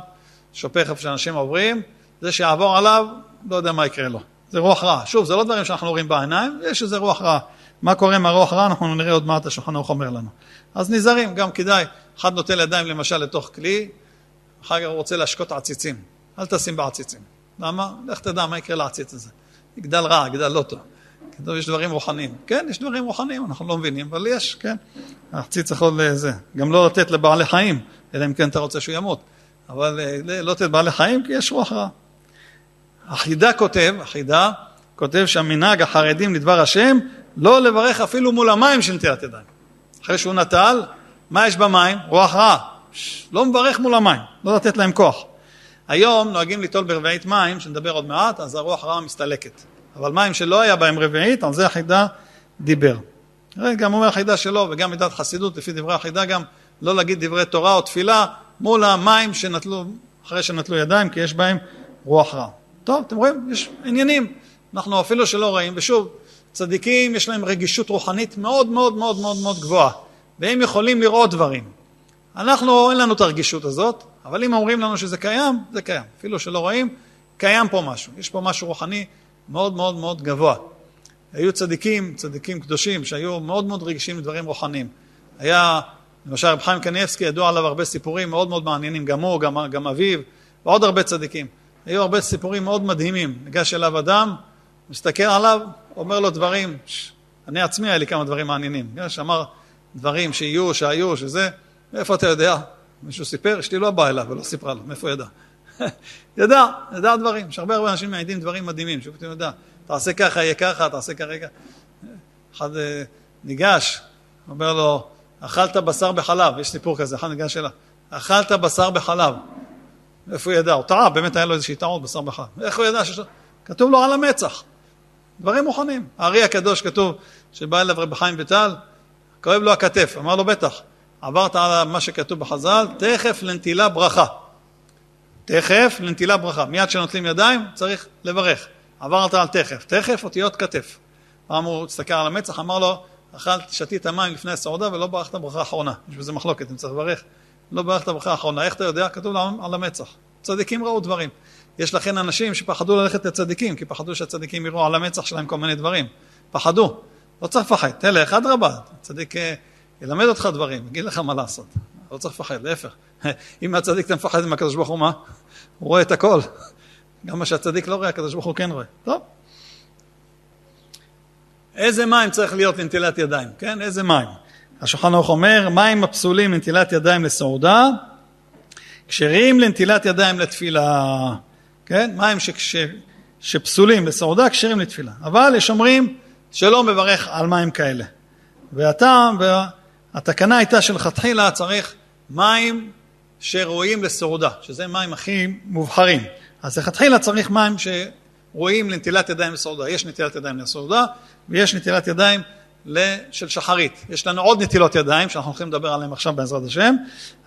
שופך איפה שאנשים עוברים, זה שיעבור עליו, לא יודע מה יקרה לו. זה רוח רע. שוב, זה לא דברים שאנחנו רואים בעיניים, יש איזה רוח רע. מה קורה עם הרוח רע? אנחנו נראה עוד מעט השולחן ערוך אומר לנו. אז נזהרים, גם כדאי, אחד נוטל ידיים למשל לתוך כלי, אחר כך הוא רוצה להשקות עציצים. אל תשים בעציצים. למה? לך תדע מה יקרה לעציץ הזה. יגדל רע, יגדל לא טוב. כתוב, יש דברים רוחניים. כן, יש דברים רוחניים, אנחנו לא מבינים, אבל יש, כן. העציץ יכול לזה. גם לא לתת לבעלי חיים, אלא אם כן אתה רוצה שהוא ימות. אבל לא לתת בעלי חיים, כי יש רוח רע. החידה כותב שהמנהג החרדים לדבר השם לא לברך אפילו מול המים של נטילת ידיים. אחרי שהוא נטל, מה יש במים? רוח רעה. לא מברך מול המים, לא לתת להם כוח. היום נוהגים ליטול ברבעית מים, שנדבר עוד מעט, אז הרוח רעה מסתלקת. אבל מים שלא היה בהם רבעית, על זה החידה דיבר. גם אומר החידה שלו, וגם מידת חסידות, לפי דברי החידה גם לא להגיד דברי תורה או תפילה, מול המים שנטלו, אחרי שנטלו ידיים, כי יש בהם רוח רעה. טוב, אתם רואים? יש עניינים. אנחנו אפילו שלא רואים. ושוב, צדיקים יש להם רגישות רוחנית מאוד מאוד מאוד מאוד מאוד גבוהה. והם יכולים לראות דברים. אנחנו, אין לנו את הרגישות הזאת, אבל אם אומרים לנו שזה קיים, זה קיים. אפילו שלא רואים, קיים פה משהו. יש פה משהו רוחני מאוד מאוד מאוד גבוה. היו צדיקים קדושים, שהיו מאוד מאוד רגישים לדברים רוחניים. היה, למשל, רב חיים קניאבסקי, ידוע עליו הרבה סיפורים מאוד מאוד מעניינים, גם הוא, גם אביו, ועוד הרבה צדיקים. היו הרבה סיפורים מאוד מדהימים. ניגש אליו אדם, מסתכל עליו, אומר לו דברים, אני עצמי היה לי כמה דברים מעניינים. אמר דברים שיהיו, שהיו, שזה, מאיפה אתה יודע? מישהו סיפר, אשתי לא באה אליו ולא סיפרה לו, מאיפה ידע? ידע דברים, יש הרבה אנשים מעידים דברים מדהימים, שהוא פתאום ידע, תעשה ככה, יהיה ככה, תעשה כרגע. אחד ניגש, אומר לו, אכלת בשר בחלב, יש סיפור כזה, אחד ניגש אליו, אכלת בשר בחלב. איפה הוא ידע? הוא טעה, באמת היה לו איזושהי טעות בשר בחלב. איך הוא ידע? כתוב לו על המצח. דברים מוכנים. הארי הקדוש כתוב שבא אליו רב חיים ויטל, כואב לו הכתף, אמר לו בטח, עברת על מה שכתוב בחז"ל, תכף לנטילה ברכה. תכף לנטילה ברכה. מיד שנוטלים ידיים, צריך לברך. עברת על תכף. תכף אותיות כתף. פעם הוא הסתכל על המצח, אמר לו, שתית מים לפני הסעודה ולא ברכת ברכה האחרונה. יש בזה מחלוקת, אם צריך לברך. לא ברכת ברכה האחרונה, איך אתה יודע? כתוב על המצח. צדיקים ראו דברים. יש לכן אנשים שפחדו ללכת לצדיקים, כי פחדו שהצדיקים יראו על המצח שלהם כל מיני דברים. פחדו. לא צריך פחד. תלך, אדרבה. צדיק ילמד אותך דברים, יגיד לך מה לעשות. לא צריך לפחד, להפך. אם מהצדיק אתה מפחד מהקדוש ברוך הוא, מה? הוא רואה את הכל. גם מה שהצדיק לא רואה, הקדוש ברוך הוא כן רואה. טוב. איזה מים צריך להיות לנטילת ידיים? כן, איזה מים? השולחן ערוך אומר, מים הפסולים לנטילת ידיים לסעודה, כשרים לנטילת ידיים לתפילה. כן, מים שפסולים לסעודה, כשרים לתפילה. אבל יש אומרים שלא מברך על מים כאלה. והתקנה הייתה שלכתחילה צריך מים שרואים לסעודה, שזה מים הכי מובחרים. אז לכתחילה צריך מים שרואים לנטילת ידיים לסעודה. יש נטילת ידיים לסעודה, ויש נטילת ידיים של שחרית. יש לנו עוד נטילות ידיים שאנחנו הולכים לדבר עליהם עכשיו בעזרת השם.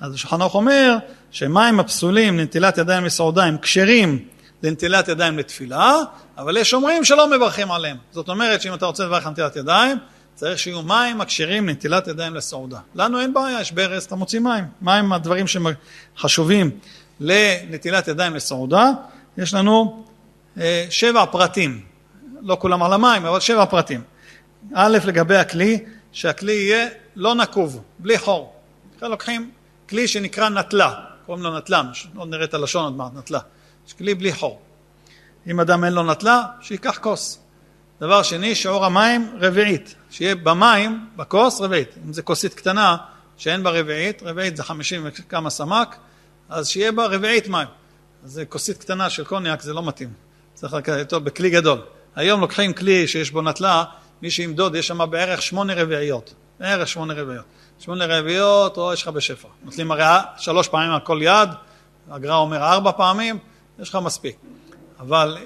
אז השולחן ערוך אומר שמים הפסולים לנטילת ידיים לסעודה הם כשרים לנטילת ידיים לתפילה, אבל יש אומרים שלא מברכים עליהם. זאת אומרת שאם אתה רוצה לברך לנטילת ידיים, צריך שיהיו מים מקשרים לנטילת ידיים לסעודה. לנו אין בעיה, יש ברז, אתה מוציא מים. מים הדברים שחשובים לנטילת ידיים לסעודה. יש לנו 7 פרטים. לא כולם על המים, אבל 7 פרטים. א', לגבי הכלי, שהכלי יהיה לא נקוב, בלי חור. כאן לוקחים כלי שנקרא נטלה, קוראים לו נטלה, לא נראה את הלשון עוד מעט, נטלה. יש כלי בלי חור. אם אדם אין לו נטלה, שיקח כוס. דבר שני, שיעור המים רביעית. שיהיה במים, בכוס, רביעית. אם זה כוסית קטנה, שאין בה רביעית, רביעית זה 50 וכמה סמק, אז שיהיה בה רביעית מים. אז כוסית קטנה של קוניאק, זה לא מתאים. צריך לקחת בכלי גדול. היום לוקחים כלי שיש בו נטלה, מי שימדוד, יש שם בערך 8 רביעיות. בערך 8 רביעיות. 8 רביעיות, או יש לך בשפע. נוטלים הרי 3 פעמים על כל יד, הגר"א אומר 4 פעמים, יש לך מספיק. אבל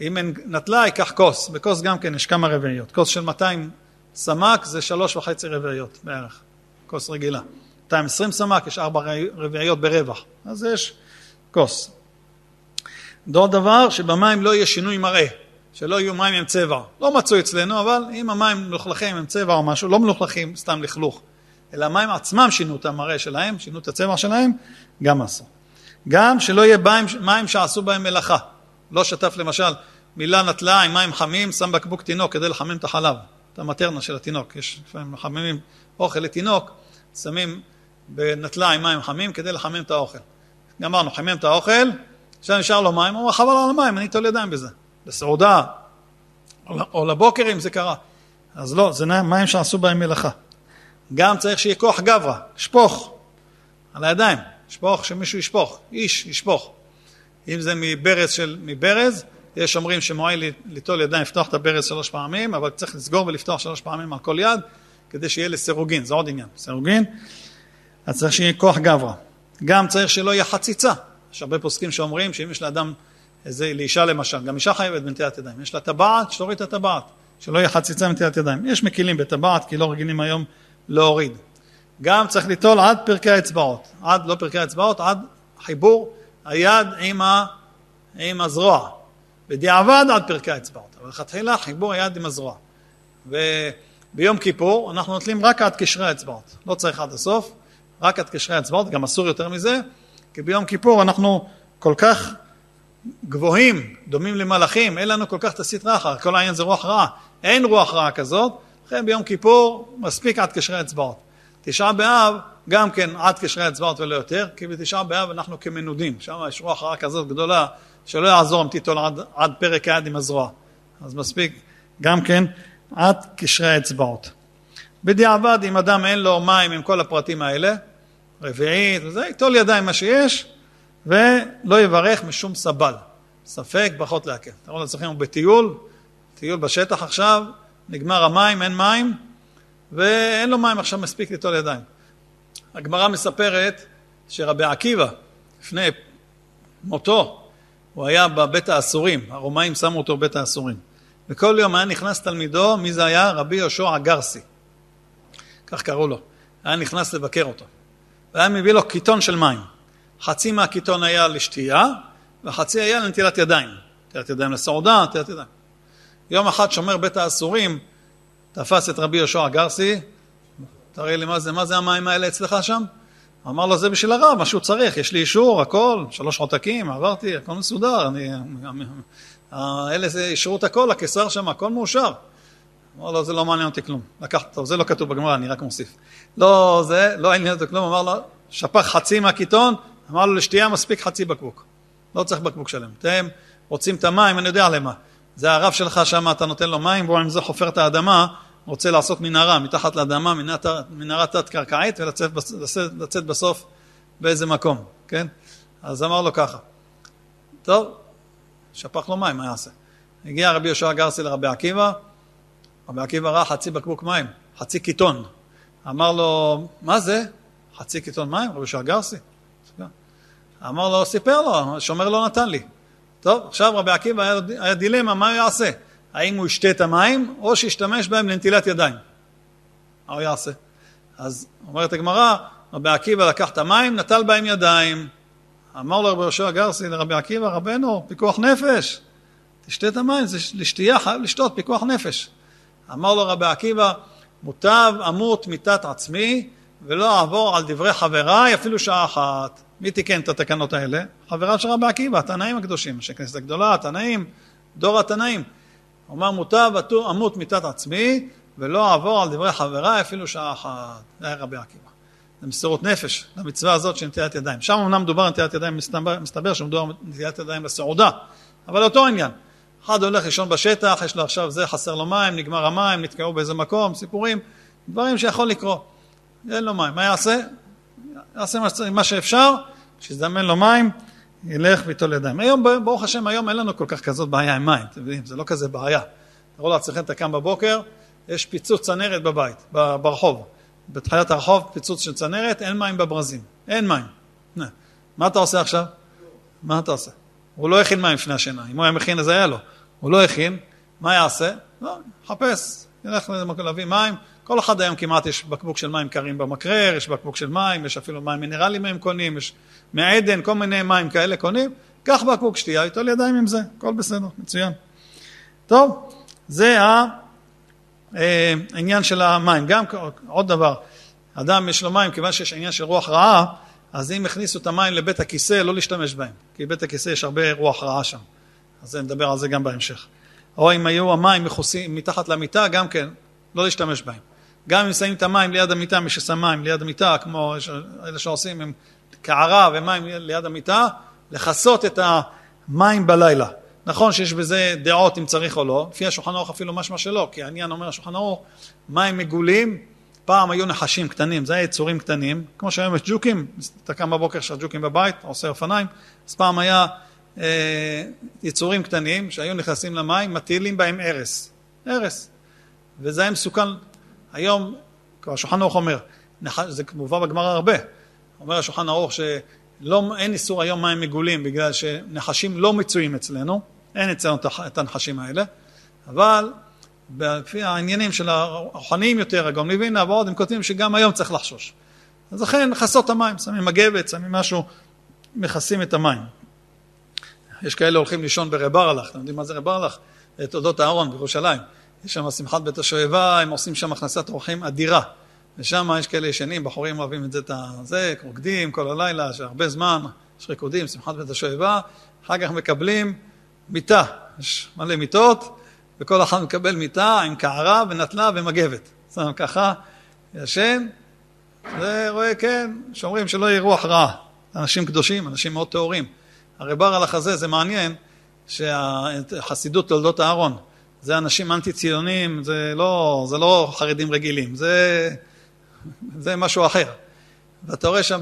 אם אין נטלה, ייקח כוס. בכוס גם כן יש כמה רביעיות. כוס של 200 סמק זה 3.5 רביעיות בערך. כוס רגילה. 220 סמק, יש 4 רביעיות ברווח. אז יש כוס. עוד דבר, שבמים לא יהיה שינוי מראה. שלא יהיו מים עם צבע. לא מצאו אצלנו, אבל אם המים מלוכלכים עם צבע או משהו, לא מלוכלכים סתם לכלוך, אלא המים עצמם שינו את המראה שלהם, שינו את הצבע שלהם, גם עשו. גם שלא יהיה מים שעשו בהם מלאכה. לא שטף למשל מילה נטלה עם מים חמים, שם בקבוק תינוק כדי לחמם את החלב, את המטרנה של התינוק. יש לפעמים מחממים אוכל לתינוק, שמים בנטלה עם מים חמים כדי לחמם את האוכל. אמרנו, חמם את האוכל, עכשיו נשאר לו מים, הוא אומר, חבל על המים, אני תולי ידיים בזה. לסעודה, או לבוקר אם זה קרה. אז לא, זה מים שעשו בהם מלאכה. גם צריך שיהיה כוח גברא, שפוך, על הידיים, שפוך, שמישהו ישפוך, איש ישפוך. אם זה מברז, יש אומרים שמועיל ליטול ידיים, לפתוח את הברז 3 פעמים, אבל צריך לסגור ולפתוח 3 פעמים על כל יד, כדי שיהיה לסירוגין, זה עוד עניין, סירוגין. אז צריך שיהיה כוח גברא. גם צריך שלא יהיה חציצה. יש הרבה פוסקים שאומרים שאם יש לאדם איזה לאישה למשל, גם אישה חייבת בנטילת ידיים. יש לה טבעת, שתוריד את הטבעת, שלא יהיה חציצה בנטילת ידיים. יש מקילים בטבעת, כי לא רגילים היום להוריד. גם צריך ליטול עד פרקי האצבעות, עד חיבור היד עם הזרוע. בדיעבד עד פרקי האצבעות, אבל לכתחילה חיבור היד עם הזרוע. וביום כיפור אנחנו נוטלים רק עד קשרי האצבעות, לא צריך עד הסוף, רק עד קשרי האצבעות, גם אסור יותר מזה, כי ביום כיפור אנחנו כל כך גבוהים, דומים למלאכים, אין לנו כל כך תסית רחר, כל העניין זה רוח רעה, אין רוח רעה כזאת, לכן ביום כיפור מספיק עד קשרי האצבעות. 9 באב, גם כן עד קשרי האצבעות ולא יותר, כי ב9 באב אנחנו כמנודים, שם יש רוח רעה כזאת גדולה, שלא יעזור אם תיטול עד פרק היד עם הזרוע. אז מספיק גם כן עד קשרי האצבעות. בדיעבד, אם אדם אין לו מים עם כל הפרטים האלה, רביעית, וזה, ייטול ידיים מה שיש, ולא יברך משום סבל. ספק, ברכות להקל. תראו לצלחים, הוא בטיול בשטח עכשיו, נגמר המים, אין מים, ואין לו מים עכשיו מספיק ליטול ידיים. הגמרא מספרת שרבי עקיבא, לפני מותו, הוא היה בבית האסורים, הרומאים שמו אותו בבית האסורים. וכל יום היה נכנס תלמידו, מי זה היה? רבי יהושע הגרסי. כך קראו לו. היה נכנס לבקר אותו. והיה מביא לו קיטון של מים. חצי מהקיטון היה לשתייה, וחצי היה לנטילת ידיים. נטילת ידיים לסעודה, נטילת ידיים. יום אחד שומר בית האסורים, תפס את רבי יהושע הגרסי, תראי לי מה זה המים האלה אצלך שם? אמר לו, זה בשביל הרב, מה שהוא צריך, יש לי אישור, הכל, 3 עותקים, עברתי, הכל מסודר, אלה אישרו את הכל, הקיסר שם, הכל מאושר. אמר לו, זה לא מעניין אותי כלום. לקחת, טוב, זה לא כתוב בגמרא, אני רק מוסיף. לא, אין לי כלום, אמר לו, שפך חצי מהקיטון, אמר לו לשתייה מספיק חצי בקבוק, לא צריך בקבוק שלם. אתם רוצים את המים, אני יודע למה. זה הרב שלך שם, אתה נותן לו מים, והוא עם זה חופר את האדמה, רוצה לעשות מנהרה, מתחת לאדמה, מנהרה תת-קרקעית, ולצאת בסוף באיזה מקום, כן? אז אמר לו ככה. טוב, שפך לו מים, מה יעשה? הגיע רבי יהושע גרסי לרבי עקיבא, רבי עקיבא ראה חצי בקבוק מים, חצי קיטון. אמר לו, מה זה? חצי קיטון מים, רבי יהושע גרסי. אמר לו, סיפר לו, שומר לא נתן לי. טוב, עכשיו רבי עקיבא היה דילמה, מה הוא יעשה? האם הוא ישתה את המים, או שישתמש בהם לנטילת ידיים? מה הוא יעשה? אז אומרת הגמרא, רבי עקיבא לקח את המים, נטל בהם ידיים. אמר לו רבי יהושע גרסי לרבי עקיבא, רבנו, פיקוח נפש. תשתה את המים, זה לשתייה, חייב לשתות, פיקוח נפש. אמר לו רבי עקיבא, מוטב אמות מיתת עצמי, ולא אעבור על דברי חבריי, אפילו שעה אחת. מי תיקן את התקנות האלה? חברה של רבי עקיבא, התנאים הקדושים, שכנסת הגדולה, התנאים, דור התנאים. הוא אומר, מוטב אמות מיתת עצמי, ולא אעבור על דברי חבריי, אפילו שעה אחת. זה רבי עקיבא. זה מסירות נפש, למצווה הזאת של נטילת ידיים. שם אמנם מדובר על נטילת ידיים, מסתבר שמדובר על נטילת ידיים לסעודה. אבל אותו עניין. אחד הולך לישון בשטח, יש לו עכשיו זה, חסר לו מים, נגמר המים, נתקעו באיזה מקום, סיפורים, דברים שיכול לקרות. אין לו מים. מה יעשה? יעשה מה שאפשר, שיזדמן לו מים, ילך ויטול ידיים. היום, ברוך השם, היום אין לנו כל כך כזאת בעיה עם מים, אתם יודעים, זה לא כזה בעיה. תראו לעצמכם, אתה קם בבוקר, יש פיצוץ צנרת בבית, ברחוב. בתחילת הרחוב, פיצוץ של צנרת, אין מים בברזים. אין מים. מה אתה עושה עכשיו? מה אתה עושה? הוא לא הכין מים לפני השינה. אם הוא היה מכין, אז היה לו. הוא לא הכין, מה יעשה? לא, חפש. ילך להביא מים. כל אחד היום כמעט יש בקבוק של מים קרים במקרר, יש בקבוק של מים, יש אפילו מים מינרלים מהם קונים, יש מעדן, כל מיני מים כאלה קונים. קח בקבוק שתייה, יטול ידיים עם זה. כל בסדר, מצוין. טוב, זה העניין של המים. גם עוד דבר, אדם יש לו מים, כיוון שיש עניין של רוח רעה, אז אם הכניסו את המים לבית הכיסא, לא להשתמש בהם. כי בית הכיסא יש הרבה רוח רעה שם. אז נדבר על זה גם בהמשך. או אם היו המים מחוסים מתחת למיטה, גם כן, לא להשתמש בהם. גם אם שמים את המים ליד המיטה, מי ששם מים ליד המיטה, כמו אלה שעושים עם קערה ומים ליד המיטה, לחסות את המים בלילה. נכון שיש בזה דעות אם צריך או לא, לפי השולחן ערוך אפילו משמע שלא, כי העניין אומר השולחן ערוך, מים מגולים, פעם היו נחשים קטנים, זה היה יצורים קטנים, כמו שהיום יש ג'וקים, אתה קם בבוקר שהג'וקים בבית, עושה אופניים, אז פעם היה יצורים קטנים שהיו נכנסים למים, מטילים בהם ערס, וזה היה מסוכן. היום, כבר השולחן ערוך אומר, זה מובא בגמרא הרבה, אומר השולחן ערוך שאין איסור היום מים מגולים, בגלל שנחשים לא מצויים אצלנו, אין אצלנו את הנחשים האלה, אבל לפי העניינים של הרוחניים יותר, הגאון מווילנה ועוד, הם כותבים שגם היום צריך לחשוש. אז לכן מכסים את המים, שמים מגבת, שמים משהו, מכסים את המים. יש כאלה הולכים לישון ברברלך, אתם יודעים מה זה רברלך? תולדות אהרון בירושלים. יש שם שמחת בית השואבה, הם עושים שם הכנסת אורחים אדירה. ושם יש כאלה ישנים, בחורים אוהבים את זה, רוקדים כל הלילה, שהרבה זמן, יש ריקודים, שמחת בית השואבה, אחר כך מקבלים מיטה, יש מלא מיטות, וכל אחד מקבל מיטה עם קערה ונטלה ומגבת. שם ככה, ישן, זה רואה, כן, שאומרים שלא יהיה רוח רעה. אנשים קדושים, אנשים מאוד טהורים. הרברלך הזה, זה מעניין, שהחסידות תולדות אהרון, זה אנשים אנטי-ציונים, זה לא חרדים רגילים, זה משהו אחר. ואתה רואה שם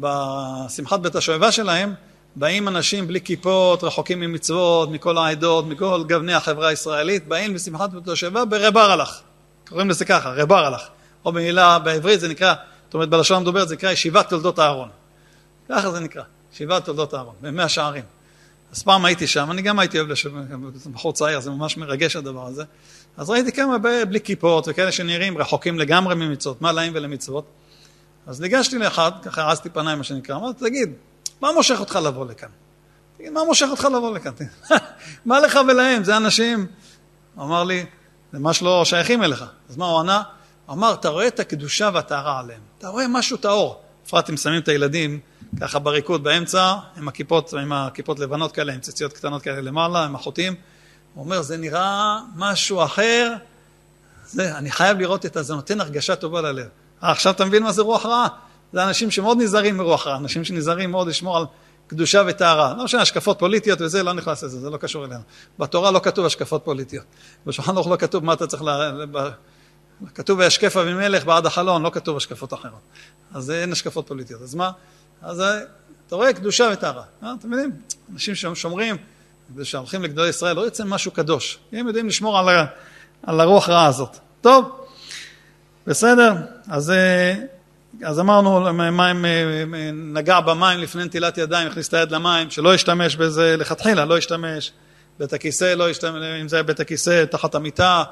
בשמחת בית השואבה שלהם, באים אנשים בלי כיפות, רחוקים ממצוות, מכל העדות, מכל גווני החברה הישראלית, באים בשמחת בית השואבה ברברלך. קוראים לזה ככה, רברלך. או במילה בעברית זה נקרא, זאת אומרת בלשון המדוברת זה נקרא ישיבת תולדות אהרון. ככה זה נקרא, ישיבת תולדות אהרון, במאה שערים. אז פעם הייתי שם, אני גם הייתי אוהב בחור צעיר, זה ממש מרגש הדבר הזה. אז ראיתי כמה בלי כיפות וכאלה שנראים רחוקים לגמרי ממצוות, מה להם ולמצוות. אז ניגשתי לאחד, ככה עזתי פניים מה שנקרא, אמרתי, תגיד, מה מושך אותך לבוא לכאן? תגיד, מה מושך אותך לבוא לכאן? מה לך ולהם? זה אנשים, אמר לי, זה ממש לא שייכים אליך. אז מה הוא ענה? אמר, אתה רואה את הקדושה והטהרה עליהם. אתה רואה משהו טהור. בפרט אם שמים את הילדים ככה בריקוד באמצע, עם הכיפות לבנות כאלה, עם ציציות קטנות כאלה למעלה, עם החוטים. הוא אומר, זה נראה משהו אחר. אני חייב לראות את זה, נותן הרגשה טובה ללב. עכשיו אתה מבין מה זה רוח רעה? זה אנשים שמאוד נזהרים מרוח רעה, אנשים שנזהרים מאוד לשמור על קדושה וטהרה. לא משנה, השקפות פוליטיות וזה, לא נכנס לזה, זה לא קשור אלינו. בתורה לא כתוב השקפות פוליטיות. בשולחן ערוך לא כתוב מה אתה צריך כתוב השקפה ומלך בעד החלון, לא כתוב השקפות אחרות. אז אין השקפות פוליטיות. אז מה? אז אתה רואה קדושה וטהרה. אתם מבינים? אנשים ששומרים, שהולכים לגדולי ישראל, לא יוצא משהו קדוש. הם יודעים לשמור על הרוח רעה הזאת. טוב? בסדר? אז אמרנו, נגע במים לפני נטילת ידיים, הכניס את היד למים, שלא ישתמש בזה לכתחילה, לא ישתמש. בית הכיסא, לא ישתמש, אם זה בית הכיסא, תחת המיטה,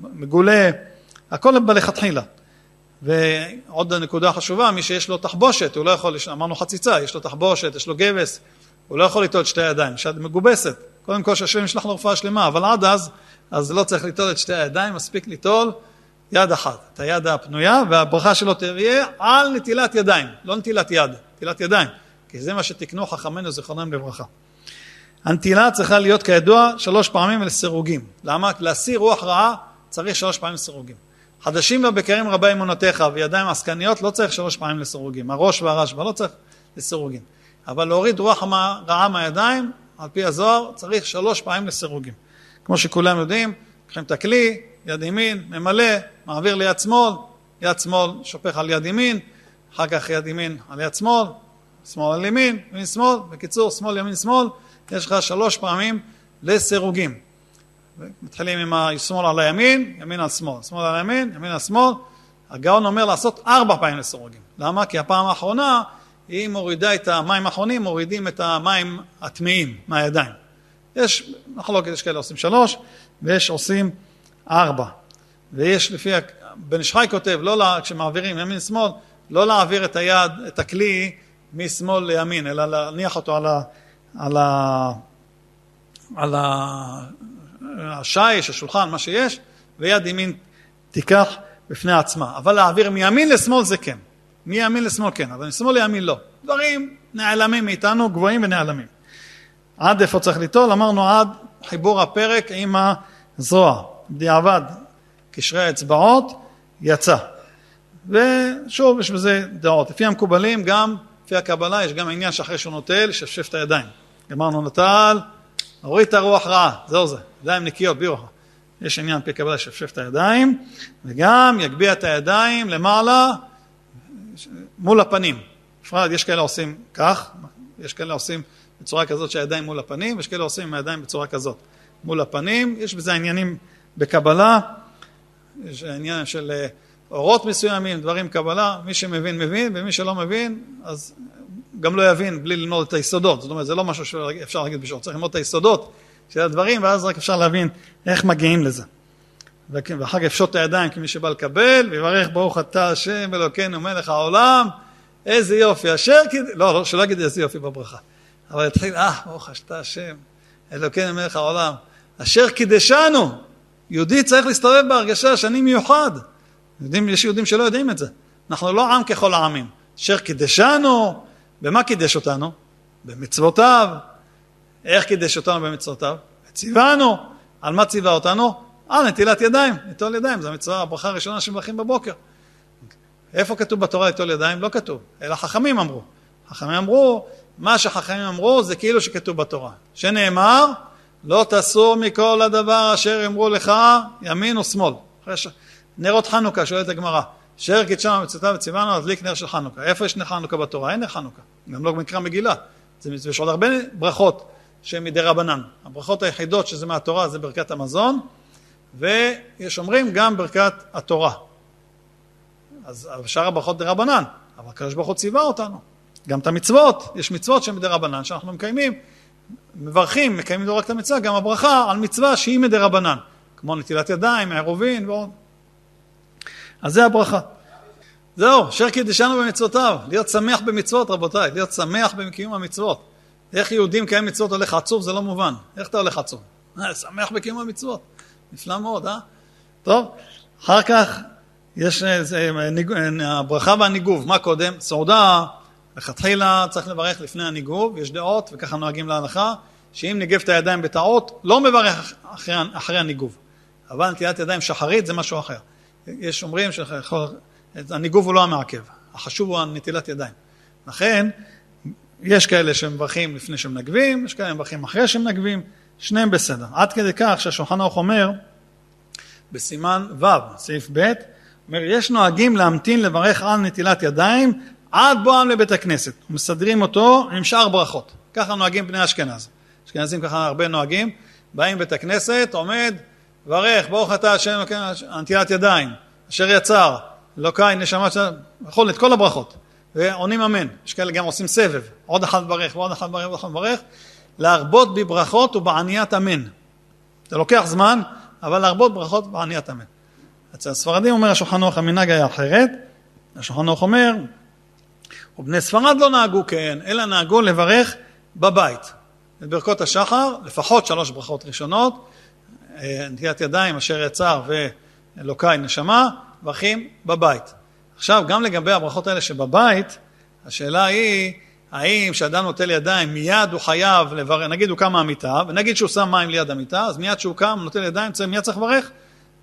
מגולה, הכל בלכתחילה. ועוד הנקודה חשובה, מי שיש לו תחבושת, הוא לא יכול, אמרנו חציצה, יש לו תחבושת, יש לו גבס, הוא לא יכול ליטול את שתי הידיים, שאת מגובסת. קודם כל שהשם ישלח לו רפואה שלמה, אבל עד אז לא צריך ליטול את שתי הידיים, מספיק ליטול יד אחת, את היד הפנויה, והברכה שלו תהיה על נטילת ידיים, לא נטילת יד, נטילת ידיים, כי זה מה שתקנו חכמנו זכרונם לברכה. הנטילה צריכה להיות כידוע 3 פעמים לסירוגים. למה? להסיר רוח רעה צריך 3 פעמים לסירוגים. חדשים ובקרים רבי אמונותיך וידיים עסקניות לא צריך 3 פעמים לסירוגים, הראש והרשב"א לא צריך לסירוגים, אבל להוריד רוח רעה מהידיים, על פי הזוהר, צריך 3 פעמים לסירוגים. כמו שכולם יודעים, קחים את הכלי, יד ימין, ממלא, מעביר ליד שמאל, יד שמאל שופך על יד ימין, אחר כך יד ימין על יד שמאל, שמאל על ימין, ימין שמאל, בקיצור, שמאל ימין שמאל, יש לך 3 פעמים לסירוגים. מתחילים עם השמאל על הימין, ימין על שמאל, שמאל על ימין, ימין על שמאל. הגאון אומר לעשות 4 פעמים לסירוגים. למה? כי הפעם האחרונה היא מורידה את המים האחרונים, מורידים את המים הטמיים מהידיים. יש, אנחנו לא כאלה עושים 3, ויש עושים 4. ויש לפי, בן שחי כותב, כשמעבירים ימין שמאל, לא להעביר את היד, את הכלי, משמאל לימין, אלא להניח אותו על השיש, השולחן, מה שיש, ויד ימין תיקח בפני עצמה. אבל להעביר מימין לשמאל זה כן. מימין לשמאל כן, אבל משמאל לימין לא. דברים נעלמים מאיתנו, גבוהים ונעלמים. עד איפה צריך ליטול? אמרנו עד חיבור הפרק עם הזרוע. בדיעבד, קשרי האצבעות, יצא. ושוב, יש בזה דעות. לפי המקובלים, גם לפי הקבלה, יש גם העניין שאחרי שהוא נוטל, שפשף את הידיים. אמרנו נוטל, הוריד את הרוח רעה, זהו זה. ידיים נקיות, ביוח. יש עניין פי הקבלה, שפשף את הידיים, וגם יגביע את הידיים למעלה, מול הפנים. בפרט, יש כאלה עושים כך, יש כאלה עושים בצורה כזאת שהידיים מול הפנים, יש כאלה עושים עם הידיים בצורה כזאת מול הפנים. יש בזה עניינים בקבלה, יש עניין של אורות מסוימים, דברים קבלה, מי שמבין מבין, ומי שלא מבין, אז גם לא יבין בלי ללמוד את היסודות. זאת אומרת, זה לא משהו שאפשר להגיד בשביל, צריך ללמוד את היסודות של הדברים, ואז רק אפשר להבין איך מגיעים לזה. ואחר כך אפשוט את הידיים כמי שבא לקבל, ויברך ברוך אתה השם אלוקינו מלך העולם, איזה יופי, אשר כדי, לא, שלא אגיד איזה יופי בברכה, אבל יתחיל, ברוך אתה השם אלוקינו מלך העולם, אשר קידשנו. יהודי צריך להסתובב בהרגשה שאני מיוחד. יש יהודים שלא יודעים את זה. אנחנו לא עם ככל העמים. אשר קידשנו, במה קידש אותנו? במצוותיו. איך קידש אותנו במצוותיו? ציוונו. על מה ציווה אותנו? נטילת ידיים, נטול ידיים, זו המצווה, הברכה הראשונה שמברכים בבוקר. איפה כתוב בתורה נטול ידיים? לא כתוב, אלא חכמים אמרו. חכמים אמרו, מה שחכמים אמרו זה כאילו שכתוב בתורה. שנאמר, לא תסור מכל הדבר אשר אמרו לך, ימין ושמאל. נרות חנוכה, שואלת הגמרא, אשר קידשנו במצוותיו וציוונו, להדליק נר של חנוכה. איפה יש נר חנוכה בתורה? אין נר חנוכה. גם לא מקרא מגילה. יש עוד הרבה ברכות שהן מדי רבנן. הברכות היחידות שזה מהתורה, זה ברכת המזון. ויש אומרים גם ברכת התורה. אז שאר הברכות דרבנן, אבל הקדוש ברוך הוא ציווה אותנו. גם את המצוות, יש מצוות שהן מדרבנן שאנחנו מקיימים, מברכים, מקיימים לא רק את המצווה, גם הברכה על מצווה שהיא מדרבנן, כמו נטילת ידיים, עירובין ועוד. אז זה הברכה. זהו, אשר קידשנו במצוותיו, להיות שמח במצוות רבותיי, להיות שמח בקיום המצוות. איך יהודים קיים מצוות הולך עצוב זה לא מובן. איך אתה הולך עצוב? שמח בקיום המצוות. נפלא מאוד, טוב, אחר כך יש הברכה והניגוב, מה קודם? סעודה, לכתחילה צריך לברך לפני הניגוב, יש דעות, וככה נוהגים להלכה, שאם ניגב את הידיים בטעות, לא מברך אחרי הניגוב, אבל נטילת ידיים שחרית זה משהו אחר. יש אומרים הניגוב הוא לא המעכב, החשוב הוא הנטילת ידיים. לכן, יש כאלה שמברכים לפני שמנגבים, יש כאלה שמברכים אחרי שמנגבים, שניהם בסדר. עד כדי כך שהשולחן ערוך אומר, בסימן ו', סעיף ב', אומר, יש נוהגים להמתין לברך על נטילת ידיים, עד בואם לבית הכנסת. מסדרים אותו עם שאר ברכות. ככה נוהגים בני אשכנז. אשכנזים ככה הרבה נוהגים, באים בית הכנסת, עומד, ברך, ברוך אתה השם, נטילת ידיים, אשר יצר, אלוקי נשמה שלנו, יכול את כל הברכות. ועונים אמן. יש כאלה גם עושים סבב. עוד אחד ברך, ועוד אחד ברך, ועוד אחד ברך. להרבות בברכות ובעניית אמן. זה לוקח זמן, אבל להרבות ברכות ובעניית אמן. אצל הספרדים אומר השולחן ערוך, המנהג היה אחרת. השולחן ערוך אומר, ובני ספרד לא נהגו כן, אלא נהגו לברך בבית. בברכות השחר, לפחות 3 ברכות ראשונות, נטילת ידיים, אשר יצר ואלוקי נשמה, ברכים בבית. עכשיו, גם לגבי הברכות האלה שבבית, השאלה היא, האם שאדם נוטל ידיים, מיד הוא חייב לברך, נגיד הוא קם מהמיטה, ונגיד שהוא שם מים ליד המיטה, אז מיד שהוא קם, נוטל ידיים, מיד צריך לברך,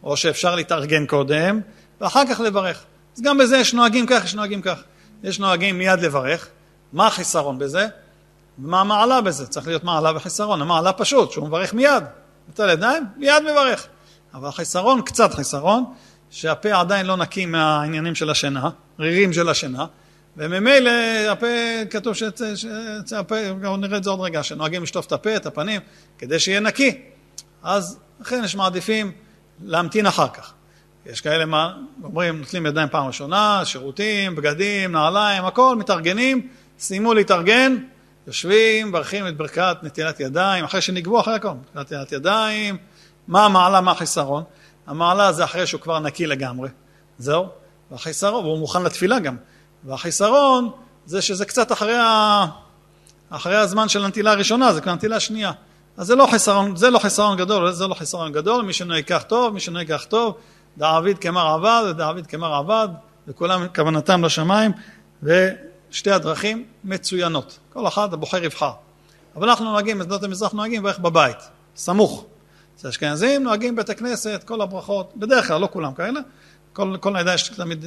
או שאפשר להתארגן קודם, ואחר כך לברך. אז גם בזה יש נוהגים כך, יש נוהגים כך. יש נוהגים מיד לברך. מה החיסרון בזה? ומה המעלה בזה? צריך להיות מעלה וחיסרון. המעלה פשוט, שהוא מברך מיד. נוטל ידיים, מיד מברך. אבל החיסרון, קצת חיסרון, שהפה עדיין לא נקי מהעניינים של השינה, רירים של השינה, וממילא הפה, כתוב שהפה, נראה את זה עוד רגע, שנוהגים לשטוף את הפה, את הפנים, כדי שיהיה נקי. אז לכן יש מעדיפים להמתין אחר כך. יש כאלה מה, אומרים, נוטלים ידיים פעם ראשונה, שירותים, בגדים, נעליים, הכל, מתארגנים, סיימו להתארגן, יושבים, ברכים את ברכת נטילת ידיים, אחרי שנגבו אחרי הכל, נטילת ידיים, מה המעלה, מה החיסרון? המעלה זה אחרי שהוא כבר נקי לגמרי. זהו. והחיסרון, והוא מוכן לתפילה גם. והחיסרון זה שזה קצת אחרי הזמן של הנטילה הראשונה, זה כבר הנטילה השנייה. אז זה לא חיסרון גדול. מי שנוהג טוב, דעביד כמר עבד, וכולם כוונתם לשמיים, ושתי הדרכים מצוינות. כל אחד הבוחר יבחר. אבל אנחנו נוהגים, בשדות המזרח נוהגים ואיך בבית, סמוך. זה אשכנזים, נוהגים בית הכנסת, כל הברכות, בדרך כלל, לא כולם כאלה, כל העדה יש תמיד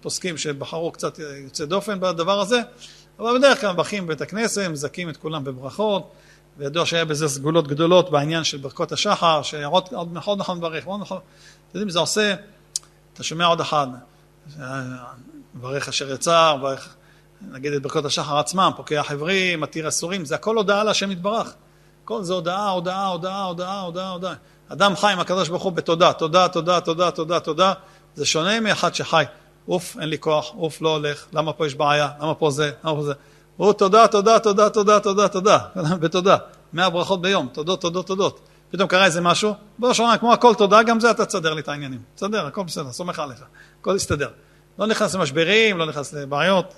פוסקים שבחרו קצת יוצא דופן בדבר הזה, אבל בדרך כלל מברכים בית הכנסת, מזכים את כולם בברכות, וידוע שהיה בזה סגולות גדולות בעניין של ברכות השחר, שעוד נכון מברך, עוד נכון, אתם יודעים, זה עושה, אתה שומע עוד אחד, מברך אשר יצר, מברך, נגיד את ברכות השחר עצמם, פוקע חברי, מתיר אסורים, זה הכל הודעה להשם יתברך. כל זה הודעה. אדם חי עם הקדוש ברוך הוא בתודה, תודה. זה שונה מאחד שחי. אין לי כוח, לא הולך, למה פה יש בעיה, למה פה זה. הוא תודה. בתודה. 100 ברכות ביום, תודות. פתאום קרה איזה משהו, בוא שונה, כמו הכל תודה, גם זה אתה תסדר לי את העניינים. תסדר, הכל בסדר, סומך עליך. הכל יסתדר. לא נכנס למשברים, לא נכנס לבעיות.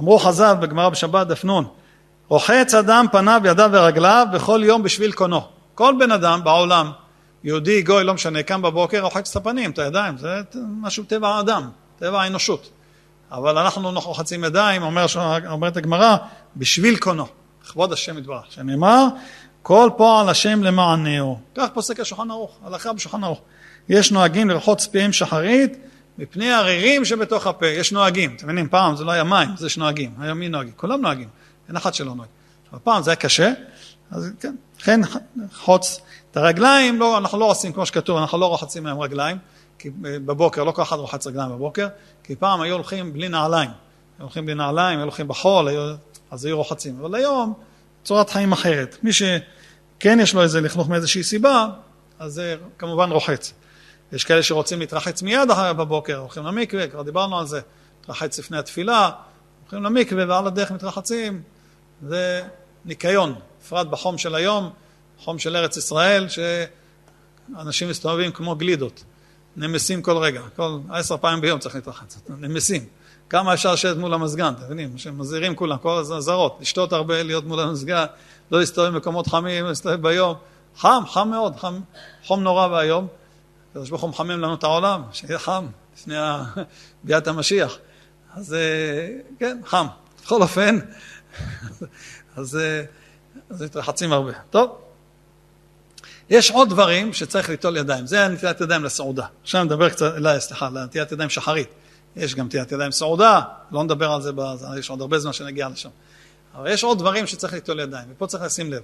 אמרו חז"ל בגמרא בשבת דף נ' רוחץ אדם פניו ידיו ורגליו בכל יום בשביל קונו. כל בן אדם בעולם, יהודי, גוי, לא משנה, קם בבוקר, רוחץ את הפנים, את הידיים, זה משהו טבע האדם, טבע האנושות. אבל אנחנו רוחצים ידיים, אומרת הגמרא, בשביל קונו. כבוד השם יתברך, שנאמר, כל פועל השם למענהו. כך פוסק השולחן ערוך, הלכה בשולחן ערוך. יש נוהגים לרחוץ פיהם שחרית, מפני הרירים שבתוך הפה. יש נוהגים, אתם מבינים, פעם זה לא היה מים, זה שנוהגים, היום מי נוהגים, כולם נוהגים. אין אחד שלא נוהג. הפעם זה היה קשה, אז כן, לכן חוץ. את הרגליים, לא, אנחנו לא עושים כמו שכתוב, אנחנו לא רוחצים מהם רגליים, כי בבוקר, לא כל אחד רוחץ רגליים בבוקר, כי פעם היו הולכים בלי נעליים. היו הולכים בחול, אז היו רוחצים. אבל היום, צורת חיים אחרת. מי שכן יש לו איזה לכלוך מאיזושהי סיבה, אז זה כמובן רוחץ. יש כאלה שרוצים להתרחץ מיד אחרי בבוקר, הולכים למקווה, כבר דיברנו על זה, מתרחץ לפני התפילה, הולכים למקווה ועל הדרך מתרחצים. זה ניקיון, בפרט בחום של היום, חום של ארץ ישראל, שאנשים מסתובבים כמו גלידות, נמסים כל רגע, כל 10 פעמים ביום צריך להתרחץ, נמסים. כמה אפשר לשבת מול המזגן, אתם מבינים, שמזהירים כולם, כל הזרות, לשתות הרבה, להיות מול המזגן, לא להסתובב במקומות חמים, להסתובב ביום, חם מאוד, חום נורא והיום, כדי שבו חום חמים לנו את העולם, שיהיה חם, לפני ביאת המשיח, אז כן, חם, בכל אופן, אז מתרחצים הרבה. טוב, יש עוד דברים שצריך ליטול ידיים. זה נטיית ידיים לסעודה. עכשיו נדבר קצת, לא, סליחה, נטיית ידיים שחרית. יש גם נטיית ידיים סעודה, לא נדבר על זה, יש עוד הרבה זמן שנגיע לשם. אבל יש עוד דברים שצריך ליטול ידיים, ופה צריך לשים לב.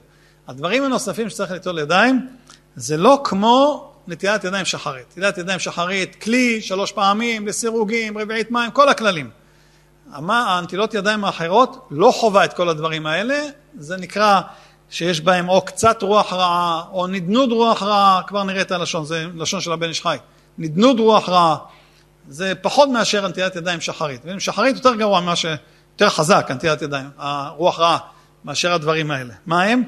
הדברים הנוספים שצריך ליטול ידיים, זה לא כמו נטיית ידיים שחרית. נטיית ידיים שחרית, כלי, 3 פעמים, לסירוגים, רביעית מים, כל הכללים. הנטילות ידיים האחרות לא חובה את כל הדברים האלה, זה נקרא שיש בהם או קצת רוח רעה, או נדנוד רוח רעה, כבר נראה את הלשון, זה לשון של הבן איש חי. נדנוד רוח רעה, זה פחות מאשר נטיית ידיים שחרית. שחרית יותר גרוע, יותר חזק, נטיית ידיים, הרוח רעה, מאשר הדברים האלה. מה הם?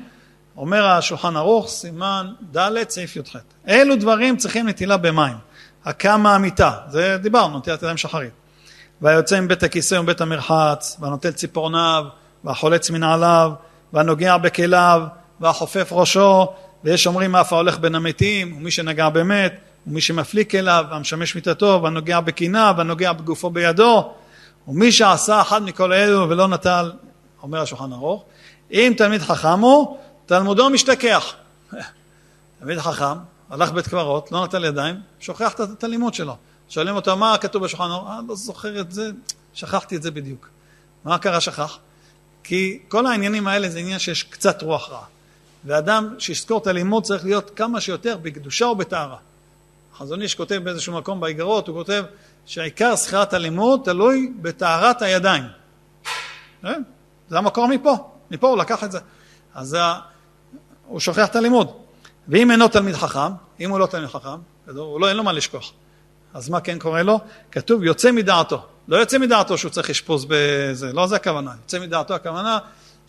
אומר השולחן ערוך, סימן ד' סעיף י"ח. אילו דברים צריכים נטילה במים. הקמה המיטה, זה דיברנו, נטיית ידיים שחרית. והיוצא מבית הכיסא ובית המרחץ, והנוטל ציפורניו, והחולץ מנעליו, והנוגע בכליו, והחופף ראשו, ויש אומרים אף ההולך בין המתים, ומי שנגע במת, ומי שמפליק אליו, והמשמש מיטתו, והנוגע בקינה, והנוגע בגופו בידו, ומי שעשה אחד מכל אלו ולא נטל, אומר השולחן ערוך, אם תלמיד חכם הוא, תלמודו משתכח. תלמיד חכם, הלך בית קברות, לא נטל ידיים, שוכח את הלימוד שלו. שואלים אותו, מה כתוב בשולחן ערוך? לא זוכר את זה, שכחתי את זה בדיוק. מה קרה שכח? כי כל העניינים האלה זה עניין שיש קצת רוח רעה. ואדם שיזכור את הלימוד צריך להיות כמה שיותר בקדושה ובתארה. החזון איש כותב באיזשהו מקום באיגרות, הוא כותב שהעיקר זכירת הלימוד תלוי בתארת הידיים. זה המקור מפה, מפה הוא לקח את זה. אז הוא שוכח את הלימוד. ואם אינו תלמיד חכם, אם הוא לא תלמיד חכם, אין לו מה לשכוח. אז מה כן קורה לו? כתוב יוצא מדעתו. לא יוצא מדעתו שהוא צריך לשפוס בזה, לא זה הכוונה. יוצא מדעתו הכוונה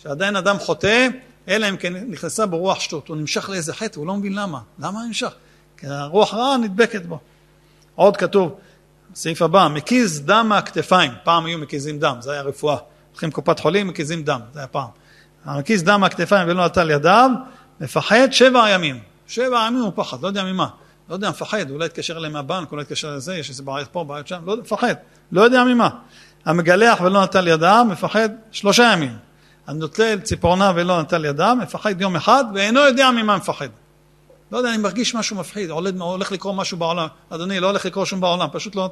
שעדיין אדם חוטא, אלא אם כן נכנסה ברוח שטות. הוא נמשך לאיזה חטא, הוא לא מבין למה. למה הוא נמשך? כי הרוח רעה נדבקת בו. עוד כתוב, סעיף הבא, מקיז דם מהכתפיים. פעם היו מקיזים דם, זה היה רפואה. הולכים קופת חולים, מקיזים דם, זה היה פעם. המקיז דם מהכתפיים ולא נטל ידיו, מפחד 7 ימים. 7 ימים הוא פחד, לא יודע ממה. לא יודע, מפחד, אולי יתקשר אליהם מהבנק, אולי יתקשר לזה, יש איזה בעיות פה, בעיות שם, לא יודע, מפחד, לא יודע ממה. המגלח ולא נטל ידיו, מפחד 3 ימים. הנוטל ציפורנה ולא נטל ידיו, מפחד יום אחד, ואינו יודע ממה מפחד. לא יודע, אני מרגיש משהו מפחיד, הולך לקרוא משהו בעולם, אדוני, לא הולך לקרוא שום בעולם, פשוט לא,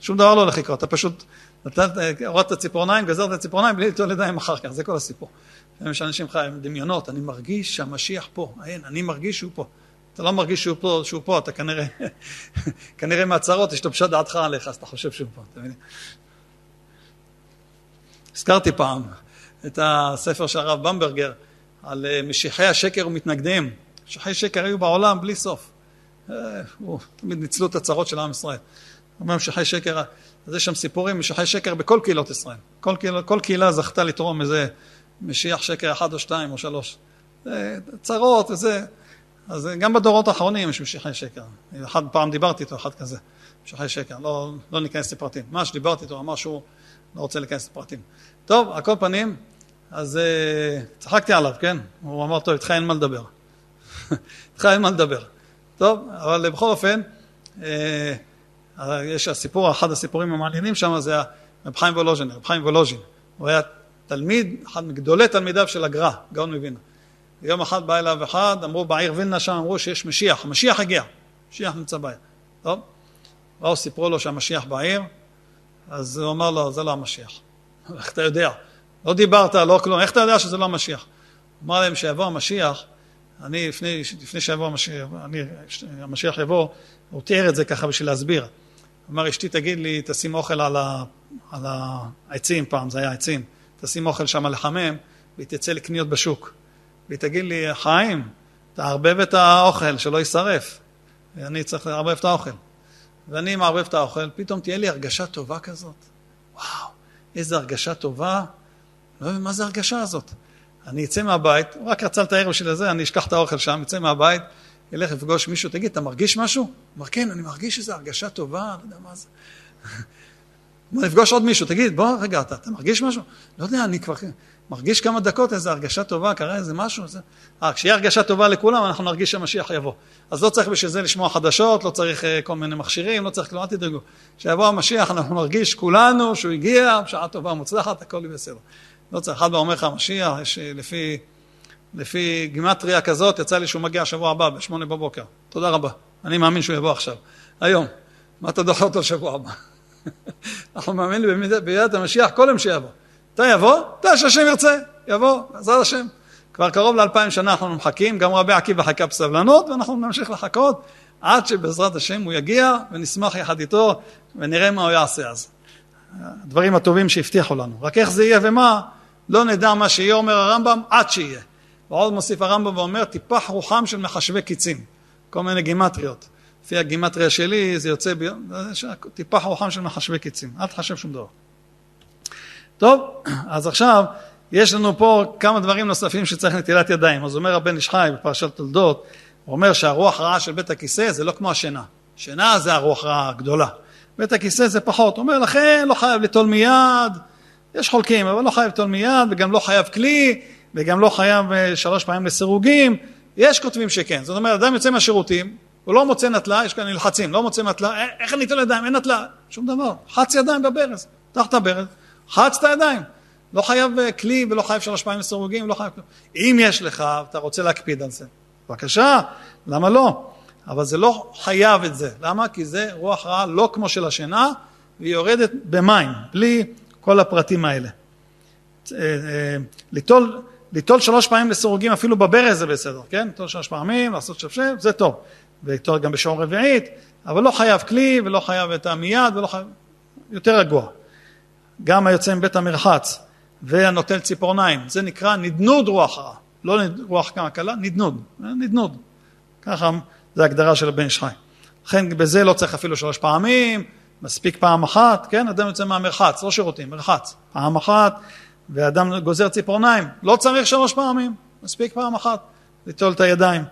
שום דבר לא הולך לקרוא, אתה פשוט הורדת ציפורניים, גזרת ציפורניים, בלי לטול ידיים אחר כך, זה כל הסיפור. יש אנשים חיים, דמיונות, אני מרגיש שהמשיח פה, אני מרגיש שהוא פה. אתה לא מרגיש שהוא פה, אתה כנראה מהצרות, השתבשה דעתך עליך, אז אתה חושב שהוא פה, אתה מבין? הזכרתי פעם את הספר של הרב במברגר, על משיחי השקר ומתנגדיהם. משיחי שקר היו בעולם בלי סוף. תמיד ניצלו את הצרות של עם ישראל. משיחי שקר, אז יש שם סיפורים, משיחי שקר בכל קהילות ישראל. כל קהילה זכתה לתרום איזה משיח שקר 1 או 2 או 3. צרות, איזה... אז גם בדורות האחרונים יש משיחי שקר. אחד פעם דיברתי איתו, אחד כזה. משיחי שקר, לא ניכנס לפרטים. מה שדיברתי איתו, אמר שהוא לא רוצה להיכנס לפרטים. טוב, על כל פנים, אז צחקתי עליו, כן? הוא אמר, טוב, איתך אין מה לדבר. איתך אין מה לדבר. טוב, אבל בכל אופן, יש הסיפור, אחד הסיפורים המעניינים שם, זה רב חיים וולוז'ין. רב חיים וולוז'ין, הוא היה תלמיד, אחד מגדולי תלמידיו של הגר"א, גאון מווילנה. יום אחד בא אליו אחד, אמרו בעיר וילנה שם, אמרו שיש משיח, המשיח הגיע, משיח נמצא בעיר. טוב, ראו סיפרו לו שהמשיח בעיר, אז הוא אמר לו, זה לא המשיח. איך אתה יודע? לא דיברת, לא כלום, איך אתה יודע שזה לא המשיח? אמר להם שיבוא המשיח, אני לפני שיבוא המשיח, המשיח יבוא, הוא תיאר את זה ככה בשביל להסביר. אמר, אשתי תגיד לי, תשים אוכל על העצים פעם, זה היה עצים, תשים אוכל שם לחמם, והיא תצא לקניות בשוק. והיא תגיד לי, חיים, תערבב את האוכל שלא יישרף. ואני צריך לערבב את האוכל. ואני מערבב את האוכל, פתאום תהיה לי הרגשה טובה כזאת. וואו, איזו הרגשה טובה. לא יודע, מה זה הרגשה הזאת? אני אצא מהבית, רק רצה לתאר בשביל זה, אני אשכח את האוכל שם, אצא מהבית, אלך לפגוש מישהו, תגיד, אתה מרגיש משהו? אמר, כן, אני מרגיש איזו הרגשה טובה, לא יודע מה זה. נפגוש עוד מישהו, תגיד, בוא, רגע, אתה מרגיש משהו? לא יודע, אני כבר... מרגיש כמה דקות איזו הרגשה טובה, קרה איזה משהו, כשהיא הרגשה טובה לכולם, אנחנו נרגיש שהמשיח יבוא. אז לא צריך בשביל זה לשמוע חדשות, לא צריך כל מיני מכשירים, לא צריך כלום, אל תדרגו. כשיבוא המשיח, אנחנו נרגיש כולנו שהוא הגיע, שעה טובה מוצלחת, הכל בסדר. לא צריך, אחד באומר לך, המשיח, יש לפי לפי גימטריה כזאת, יצא לי שהוא מגיע שבוע הבא, בשמונה בבוקר. תודה רבה. אני מאמין שהוא יבוא עכשיו. היום. מה אתה דוחה אותו שבוע הבא? אנחנו מאמינים ביד המשיח, כל הם שיבוא. אתה יבוא? אתה שהשם ירצה. יבוא, עזרת השם. כבר קרוב ל2000 שנה אנחנו מחכים, גם רבי עקיבא חכה בסבלנות, ואנחנו נמשיך לחכות, עד שבעזרת השם הוא יגיע, ונשמח יחד איתו, ונראה מה הוא יעשה אז. הדברים הטובים שהבטיחו לנו. רק איך זה יהיה ומה, לא נדע מה שיהיה, אומר הרמב"ם, עד שיהיה. ועוד מוסיף הרמב"ם ואומר, טיפח רוחם של מחשבי קיצים. כל מיני גימטריות. לפי הגימטריה שלי, זה יוצא טיפח רוחם של מחשבי קיצים. אל תחשב שום דבר. טוב, אז עכשיו, יש לנו פה כמה דברים נוספים שצריך נטילת ידיים. אז אומר הבן איש חי בפרשת תולדות, הוא אומר שהרוח רעה של בית הכיסא זה לא כמו השינה. שינה זה הרוח רעה הגדולה. בית הכיסא זה פחות. הוא אומר לכן לא חייב לטול מיד, יש חולקים, אבל לא חייב לטול מיד, וגם לא חייב כלי, וגם לא חייב 3 פעמים לסירוגים. יש כותבים שכן. זאת אומרת, אדם יוצא מהשירותים, הוא לא מוצא נטלה, יש כאן נלחצים, לא מוצא נטלה, איך אני אטול ידיים? אין נטלה, שום דבר. חץ ידיים בברז, תחת הברז, חץ את הידיים. לא חייב כלי ולא חייב 3 פעמים לסירוגים, לא חייב כלי. אם יש לך, אתה רוצה להקפיד על זה. בבקשה, למה לא? אבל זה לא חייב את זה. למה? כי זה רוח רעה לא כמו של השינה, והיא יורדת במים, בלי כל הפרטים האלה. ליטול 3 פעמים לסירוגים, אפילו בברז זה בסדר, כן? ליטול 3 פעמים, לעשות שפשף, זה טוב. וליטול גם בשעון רביעית, אבל לא חייב כלי, ולא חייב את המיד, ולא חייב... יותר רגוע. גם היוצא מבית המרחץ, והנוטל ציפורניים, זה נקרא נדנוד רוח רעה. לא רוח כמה קלה, נדנוד. נדנוד. ככה זה הגדרה של הבן איש חי. לכן בזה לא צריך אפילו 3 פעמים, מספיק פעם אחת, כן? אדם יוצא מהמרחץ, לא שירותים, מרחץ. פעם אחת, ואדם גוזר ציפורניים. לא צריך 3 פעמים, מספיק פעם אחת, לטול את הידיים.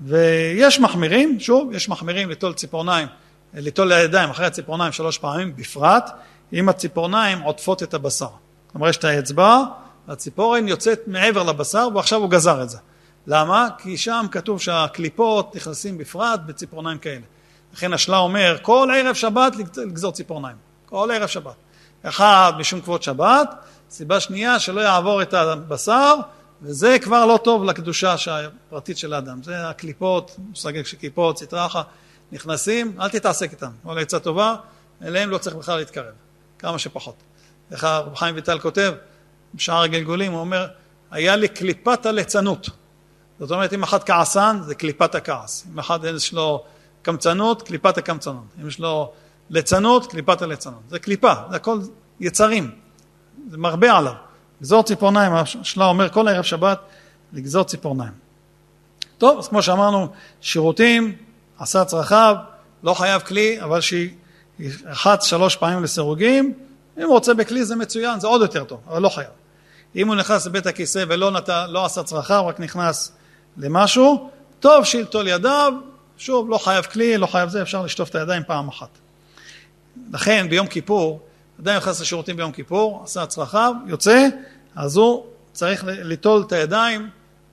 ויש מחמירים, שוב, יש מחמירים לטול ציפורניים, לטול הידיים אחרי הציפורניים 3 פעמים, בפרט, אם הציפורניים עוטפות את הבשר. כלומר, יש את האצבע, הציפורן יוצאת מעבר לבשר, ועכשיו הוא גזר את זה. למה? כי שם כתוב שהקליפות נכנסים בפרט בציפורניים כאלה. לכן השלה אומר, כל ערב שבת לגזור ציפורניים. כל ערב שבת. אחד, משום כבוד שבת. סיבה שנייה, שלא יעבור את הבשר, וזה כבר לא טוב לקדושה הפרטית של האדם. זה הקליפות, מושגי שקליפות, סטרחה, נכנסים, אל תתעסק איתם. לא להצעה טובה, אליהם לא צריך בכלל להתקרב. כמה שפחות. איך הרב חיים ויטל כותב, בשער הגלגולים, הוא אומר, היה לי קליפת הלצנות. זאת אומרת, אם אחד כעסן, זה קליפת הכעס. אם אחד יש לו קמצנות, קליפת הקמצנות. אם יש לו לצנות, קליפת הלצנות. זה קליפה, זה הכל יצרים. זה מרבה עליו. גזור ציפורניים, השלה אומר כל ערב שבת, לגזור ציפורניים. טוב, אז כמו שאמרנו, שירותים, עשה צרכיו, לא חייב כלי, אבל שיחץ 3 פעמים לסירוגים, אם הוא רוצה בכלי זה מצוין, זה עוד יותר טוב, אבל לא חייב. אם הוא נכנס לבית הכיסא ולא עשה צרכה, הוא רק נכנס למשהו, טוב שילטול ידיו, שוב, לא חייב כלי, לא חייב זה, אפשר לשטוף את הידיים פעם אחת. לכן ביום כיפור, עדיין נכנס לשירותים ביום כיפור, עשה צרכה, יוצא, אז הוא צריך ליטול את הידיים,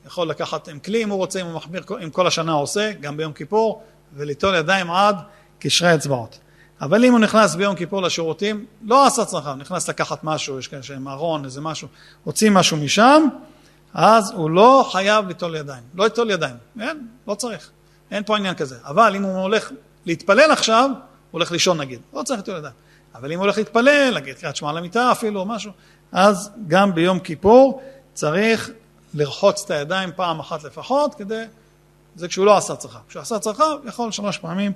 יכול לקחת עם כלי, אם הוא רוצה, אם הוא מחמיר, אם כל השנה עושה, גם ביום כיפור, וליטול ידיים עד קשרי אצבעות. אבל אם הוא נכנס ביום כיפור לשירותים, לא עשה צרכיו, נכנס לקחת משהו, יש כאלה שהם ארון, איזה משהו, הוציא משהו משם, אז הוא לא חייב לטול ידיים. לא לטול ידיים, אין, לא צריך. אין פה עניין כזה. אבל אם הוא הולך להתפלל עכשיו, הוא הולך לישון נגיד, לא צריך לטול ידיים. אבל אם הוא הולך להתפלל, נגיד, קריאת שמע על המיטה אפילו או משהו, אז גם ביום כיפור צריך לרחוץ את הידיים פעם אחת לפחות, כדי, זה כשהוא לא עשה צרכיו. כשהוא עשה צרכיו, יכול 3 פעמים,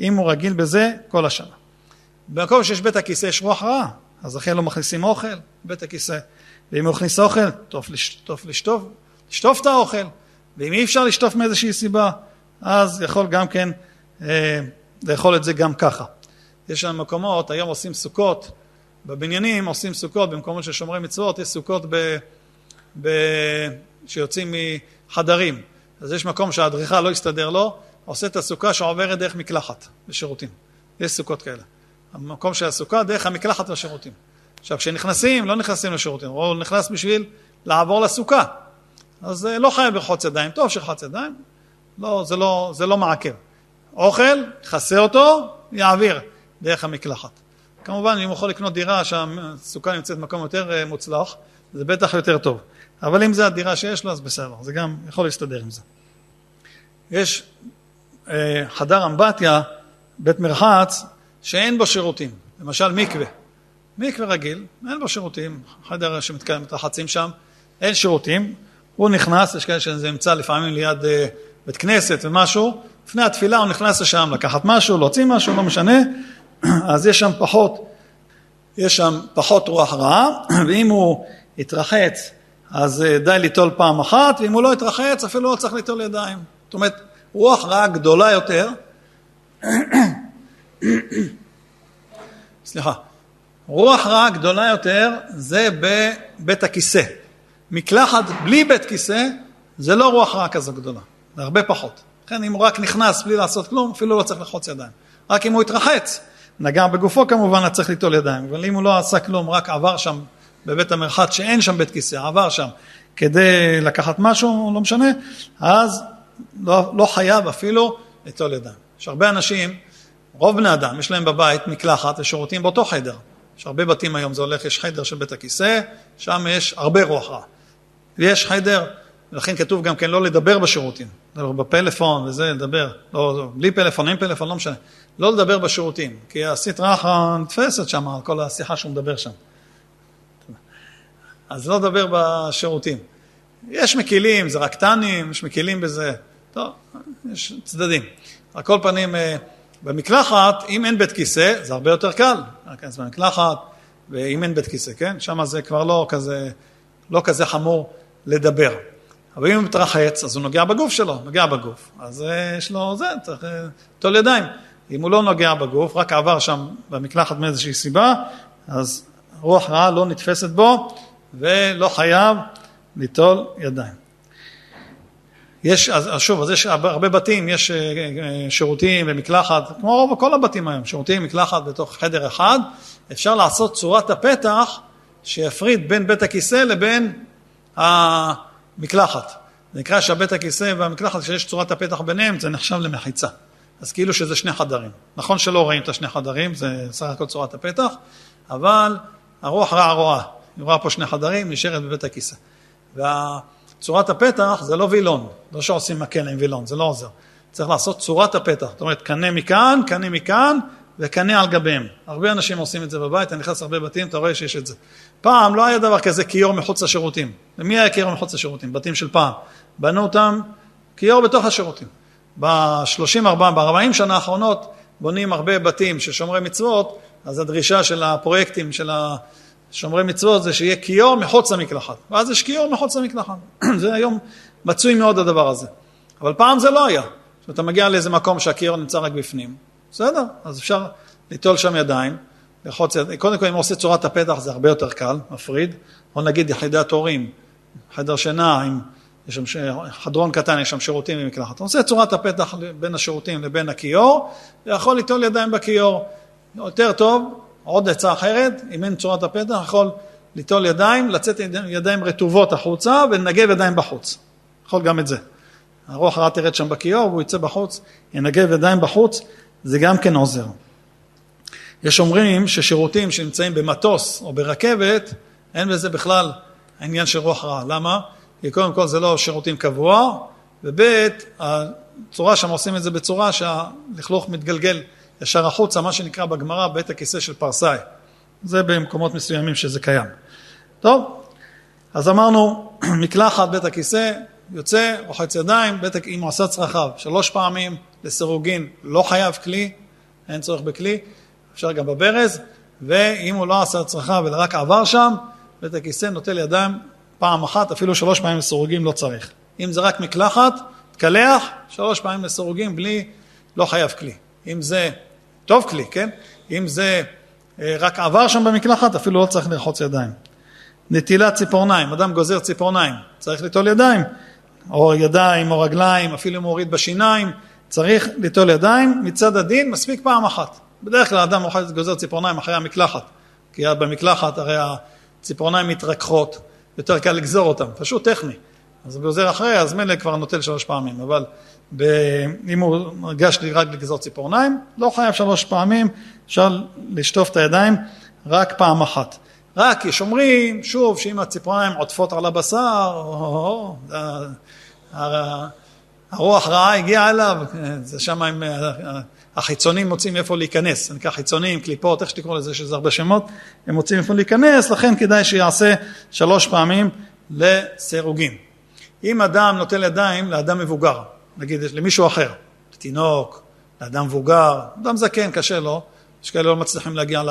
אם הוא רגיל בזה, כל השנה. במקום שיש בית הכיסא, יש רוח רעה, אז לכן לא מכניסים אוכל, בית הכיסא. ואם הוא הכניס אוכל, לשטוף את האוכל. ואם אי אפשר לשטוף מאיזושהי סיבה, אז יכול גם כן, לאכול את זה גם ככה. יש לנו מקומות, היום עושים סוכות, בבניינים עושים סוכות, במקומות ששומרים מצוות, יש סוכות שיוצאים מחדרים. אז יש מקום שהאדריכל לא יסתדר לו, עושה את הסוכה שעוברת דרך מקלחת בשירותים. יש סוכות כאלה. המקום של הסוכה דרך המקלחת והשירותים. עכשיו, כשנכנסים, לא נכנסים לשירותים. הוא נכנס בשביל לעבור לסוכה. אז לא חייב לרחוץ ידיים. טוב שרחץ ידיים. לא, זה לא מעכב. אוכל, חסה אותו, יעביר דרך המקלחת. כמובן, אם הוא יכול לקנות דירה שהסוכה נמצאת במקום יותר מוצלח, זה בטח יותר טוב. אבל אם זה הדירה שיש לו, אז בסדר, זה גם יכול להסתדר עם זה. יש חדר אמבטיה, בית מרחץ, שאין בו שירותים. למשל מקווה. מקווה רגיל, אין בו שירותים. חדר שמתקיים את החצים שם, אין שירותים. הוא נכנס, יש כאלה שזה אמצע לפעמים ליד בית כנסת ומשהו. לפני התפילה הוא נכנס לשם, לקחת משהו, להוציא משהו, לא משנה. אז יש שם פחות רוח רעה, ואם הוא יתרחץ, אז די ליטול פעם אחת, ואם הוא לא יתרחץ, אפילו לא צריך ליטול ידיים. זאת אומרת, רוח רעה גדולה יותר, סליחה, רוח רעה גדולה יותר, זה בבית הכיסא. מקלחת בלי בית כיסא, זה לא רוח רעה כזו גדולה, זה הרבה פחות. לכן אם הוא רק נכנס בלי לעשות כלום, אפילו לא צריך לחוץ ידיים. רק אם הוא יתרחץ, נגע בגופו כמובן, צריך ליטול ידיים. אבל אם הוא לא עשה כלום, רק עבר שם, בבית המרחץ שאין שם בית כיסא, עבר שם כדי לקחת משהו, לא משנה, אז לא חייב אפילו ליטול ידיים. יש הרבה אנשים, רוב בני אדם, יש להם בבית מקלחת ושירותים באותו חדר. יש הרבה בתים היום, זה הולך, יש חדר של בית הכיסא, שם יש הרבה רוח רע. ויש חדר, ולכן כתוב גם כן לא לדבר בשירותים, לדבר בפלאפון וזה, לדבר, לא, בלי פלאפון, אין פלאפון, לא משנה, לא לדבר בשירותים, כי הסטרה נתפסת שם, על כל השיחה שהוא מדבר שם. אז לא דבר בשירותים. יש מקילים, זה רק טנים, יש מקילים בזה. טוב, יש צדדים. על כל פנים, במקלחת, אם אין בית כיסא, זה הרבה יותר קל. אז במקלחת, ואם אין בית כיסא, כן? שם זה כבר לא כזה חמור לדבר. אבל אם הוא מתרחץ, אז הוא נוגע בגוף שלו, נוגע בגוף. אז יש לו זה, צריך תול ידיים. אם הוא לא נוגע בגוף, רק עבר שם במקלחת מאיזושהי סיבה, אז רוח רעה לא נתפסת בו, ולא חייב ליטול ידיים. אז יש הרבה בתים, יש שירותים ומקלחת, כמו רוב כל הבתים היום, שירותים ומקלחת בתוך חדר אחד, אפשר לעשות צורת הפתח שיפריד בין בית הכיסא לבין המקלחת. זה נקרא שהבית הכיסא והמקלחת, כשיש צורת הפתח ביניהם, זה נחשב למחיצה. אז כאילו שזה שני חדרים. נכון שלא רואים את השני חדרים, זה סך הכל צורת הפתח, אבל הרוח רעה רואה. נראה פה שני חדרים, נשארת בבית הכיסא. וצורת הפתח זה לא וילון, לא שעושים מקל עם וילון, זה לא עוזר. צריך לעשות צורת הפתח, זאת אומרת, קנה מכאן, וקנה על גביהם. הרבה אנשים עושים את זה בבית, אני נכנס הרבה בתים, אתה רואה שיש את זה. פעם לא היה דבר כזה קיור מחוץ לשירותים. למי היה קיור מחוץ לשירותים? בתים של פעם. בנו אותם קיור בתוך השירותים. ב-40 שנה האחרונות, בונים הרבה בתים ששומרי מצוות, אז הדרישה של הפרויקטים, של שומרי מצוות זה שיהיה קיור מחוץ למקלחת. ואז יש קיור מחוץ למקלחת. זה היום מצוי מאוד הדבר הזה. אבל פעם זה לא היה. כשאתה מגיע לאיזה מקום שהקיור נמצא רק בפנים. בסדר, אז אפשר ליטול שם ידיים. קודם כל, אם עושה צורת הפתח זה הרבה יותר קל, מפריד. או נגיד יחידת הורים, חדר שינה, יש שם חדרון קטן, יש שם שירותים במקלחת. עושה צורת הפתח בין השירותים לבין הקיור, ויכול ליטול ידיים בקיור. יותר טוב, עוד עצה אחרת, אם אין צורת הפתח, יכול ליטול ידיים, לצאת ידיים רטובות החוצה, ונגב ידיים בחוץ. יכול גם את זה. הרוח רעה תרד שם בקיור, והוא יצא בחוץ, ינגב ידיים בחוץ, זה גם כן עוזר. יש אומרים ששירותים שנמצאים במטוס או ברכבת, אין בזה בכלל העניין של רוח רעה. למה? כי קודם כל זה לא שירותים קבוע, ובית, הצורה שם עושים את זה בצורה שהלכלוך מתגלגל, ישר החוצה, מה שנקרא בגמרא, בית הכיסא של פרסאי. זה במקומות מסוימים שזה קיים. טוב, אז אמרנו, מקלחת בית הכיסא, יוצא, רוחץ ידיים, אם הוא עשה צרכיו, 3 פעמים, לסירוגין, לא חייב כלי, אין צורך בכלי, אפשר גם בברז, ואם הוא לא עשה צרכיו ורק עבר שם, בית הכיסא נוטל ידיים פעם אחת, אפילו 3 פעמים לסירוגין לא צריך. אם זה רק מקלחת, תקלח, 3 פעמים לסירוגין, בלי, לא חייב כלי. אם זה טוב כלי, כן? אם זה רק עבר שם במקלחת, אפילו לא צריך לרחוץ ידיים. נטילת ציפורניים, אדם גוזר ציפורניים, צריך ליטול ידיים, או ידיים או רגליים, אפילו אם הוא הוריד בשיניים, צריך ליטול ידיים, מצד הדין מספיק פעם אחת. בדרך כלל אדם אוכל גוזר ציפורניים אחרי המקלחת, כי במקלחת הרי הציפורניים מתרככות, יותר קל לגזור אותם, פשוט טכני. אז גוזר אחרי, אז מלא כבר נוטל 3 פעמים, אבל אם הוא מרגש לי רק לגזור ציפורניים, לא חייב 3 פעמים, אפשר לשטוף את הידיים רק פעם אחת. רק יש אומרים, שוב, שאם הציפורניים עוטפות על הבשר, הרוח רעה הגיעה אליו, זה שם הם, החיצונים מוצאים איפה להיכנס, חיצונים, קליפות, איך שתקראו לזה, שזה הרבה שמות, הם מוצאים איפה להיכנס, לכן כדאי שיעשה 3 פעמים לסירוגין. אם אדם נוטל ידיים לאדם מבוגר, נגיד למישהו אחר, לתינוק, לאדם מבוגר, אדם זקן, קשה לו, יש כאלה לא מצליחים להגיע